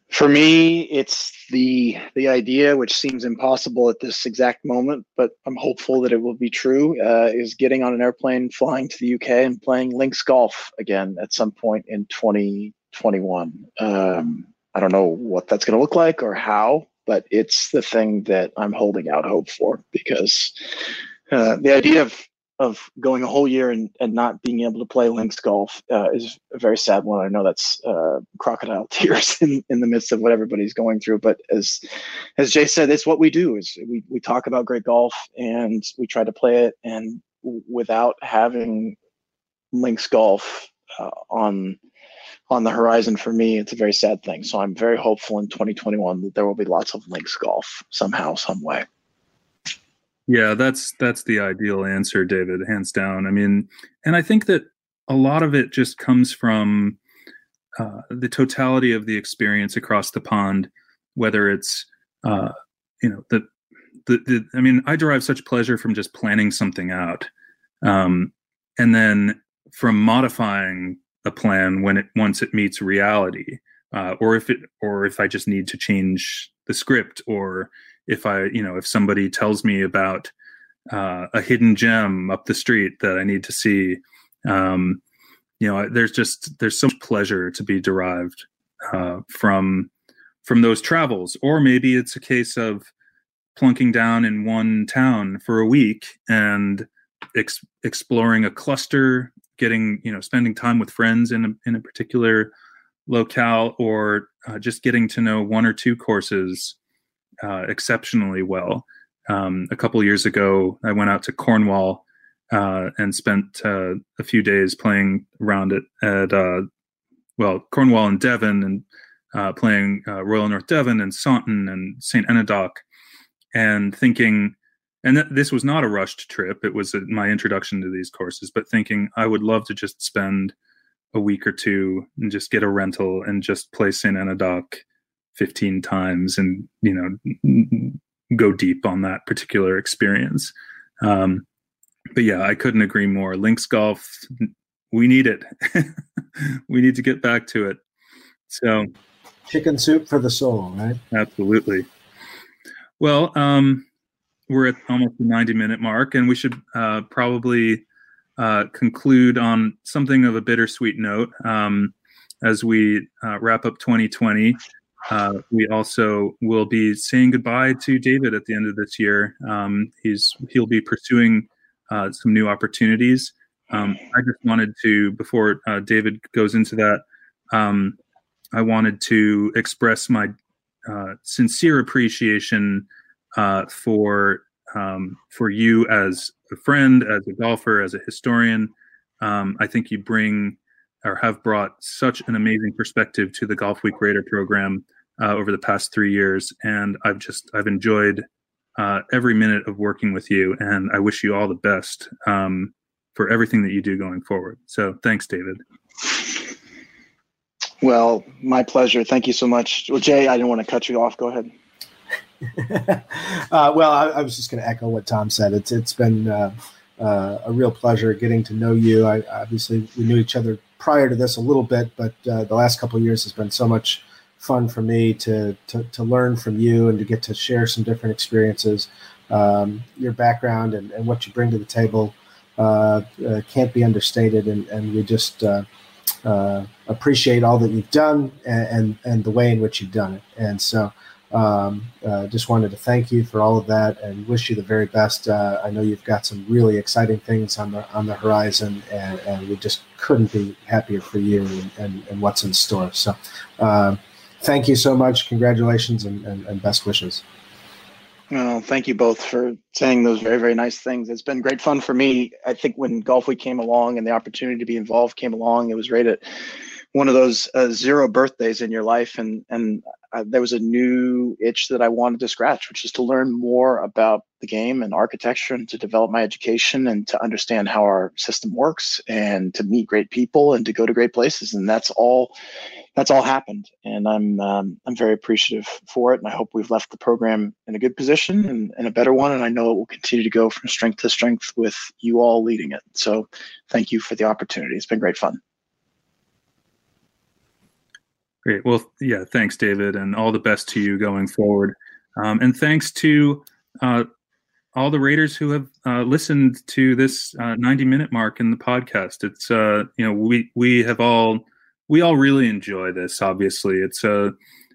For me, it's the the idea, which seems impossible at this exact moment, but I'm hopeful that it will be true, uh, is getting on an airplane, flying to the U K, and playing links golf again at some point in twenty twenty-one. Um, I don't know what that's going to look like or how, but it's the thing that I'm holding out hope for, because uh, the idea of of going a whole year and, and not being able to play links golf uh, is a very sad one. I know that's uh, crocodile tears in, in the midst of what everybody's going through. But as as Jay said, it's what we do. Is we, we talk about great golf and we try to play it. And without having links golf uh, on on the horizon for me, it's a very sad thing. So I'm very hopeful in twenty twenty-one that there will be lots of links golf somehow, some way. Yeah, that's that's the ideal answer, David, hands down. I mean, and I think that a lot of it just comes from uh, the totality of the experience across the pond, whether it's, uh, you know, the, the, the, I mean, I derive such pleasure from just planning something out. Um, and then from modifying a plan when it, once it meets reality, uh, or if it, or if I just need to change the script, or if I, you know, if somebody tells me about uh, a hidden gem up the street that I need to see, um, you know, there's just, there's so much pleasure to be derived uh, from, from those travels. Or maybe it's a case of plunking down in one town for a week and ex- exploring a cluster, getting, you know, spending time with friends in a, in a particular locale, or uh, just getting to know one or two courses Uh, exceptionally well. Um, a couple years ago, I went out to Cornwall uh, and spent uh, a few days playing around it at, uh, well, Cornwall and Devon, and uh, playing uh, Royal North Devon and Saunton and Saint Enodoc, and thinking, and th- this was not a rushed trip. It was a, my introduction to these courses, but thinking I would love to just spend a week or two and just get a rental and just play Saint Enodoc fifteen times and, you know, go deep on that particular experience. Um, but yeah, I couldn't agree more. Links golf, we need it. We need to get back to it. So chicken soup for the soul, right? Absolutely. Well, um, we're at almost the ninety minute mark, and we should uh, probably uh, conclude on something of a bittersweet note. Um, as we uh, wrap up twenty twenty, Uh, we also will be saying goodbye to David at the end of this year. Um, he's he'll be pursuing uh, some new opportunities. Um, I just wanted to, before uh, David goes into that, um, I wanted to express my uh, sincere appreciation uh, for um, for you as a friend, as a golfer, as a historian. Um, I think you bring or have brought such an amazing perspective to the Golf Week Radar program uh, over the past three years. And I've just, I've enjoyed uh, every minute of working with you, and I wish you all the best um, for everything that you do going forward. So thanks, David. Well, my pleasure. Thank you so much. Well, Jay, I didn't want to cut you off. Go ahead. uh, well, I, I was just going to echo what Tom said. It's, it's been uh, uh, a real pleasure getting to know you. I obviously we knew each other prior to this a little bit, but uh, the last couple of years has been so much fun for me to, to to learn from you and to get to share some different experiences. Um, your background and, and what you bring to the table uh, uh, can't be understated, and, and we just uh, uh, appreciate all that you've done and, and, and the way in which you've done it. And so um, uh, just wanted to thank you for all of that and wish you the very best. Uh, I know you've got some really exciting things on the on the horizon, and, and we just couldn't be happier for you and, and, and what's in store. So uh, thank you so much. Congratulations and, and, and best wishes. Well, thank you both for saying those very, very nice things. It's been great fun for me. I think when Golf Week came along and the opportunity to be involved came along, it was right at one of those uh, zero birthdays in your life. And, and uh, there was a new itch that I wanted to scratch, which is to learn more about the game and architecture, and to develop my education, and to understand how our system works, and to meet great people, and to go to great places. And that's all, that's all happened. And I'm, um, I'm very appreciative for it. And I hope we've left the program in a good position and, and a better one. And I know it will continue to go from strength to strength with you all leading it. So thank you for the opportunity. It's been great fun. Great. Well, yeah, thanks, David, and all the best to you going forward. Um, and thanks to, uh, all the Raiders who have uh, listened to this uh, ninety minute mark in the podcast. It's uh, you know, we we have all we all really enjoy this. Obviously, it's a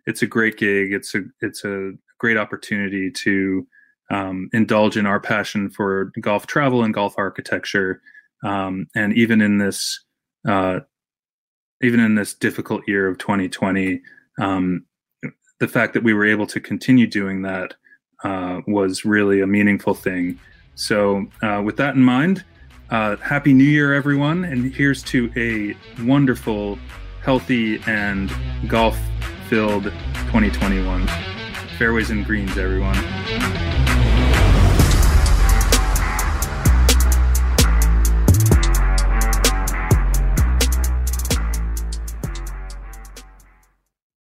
it's a great gig. It's a it's a great opportunity to um, indulge in our passion for golf travel and golf architecture. Um, and even in this uh, even in this difficult year of twenty twenty, um, the fact that we were able to continue doing that Uh, was really a meaningful thing. So uh, with that in mind, uh, Happy New Year, everyone. And here's to a wonderful, healthy and golf-filled twenty twenty-one. Fairways and greens, everyone.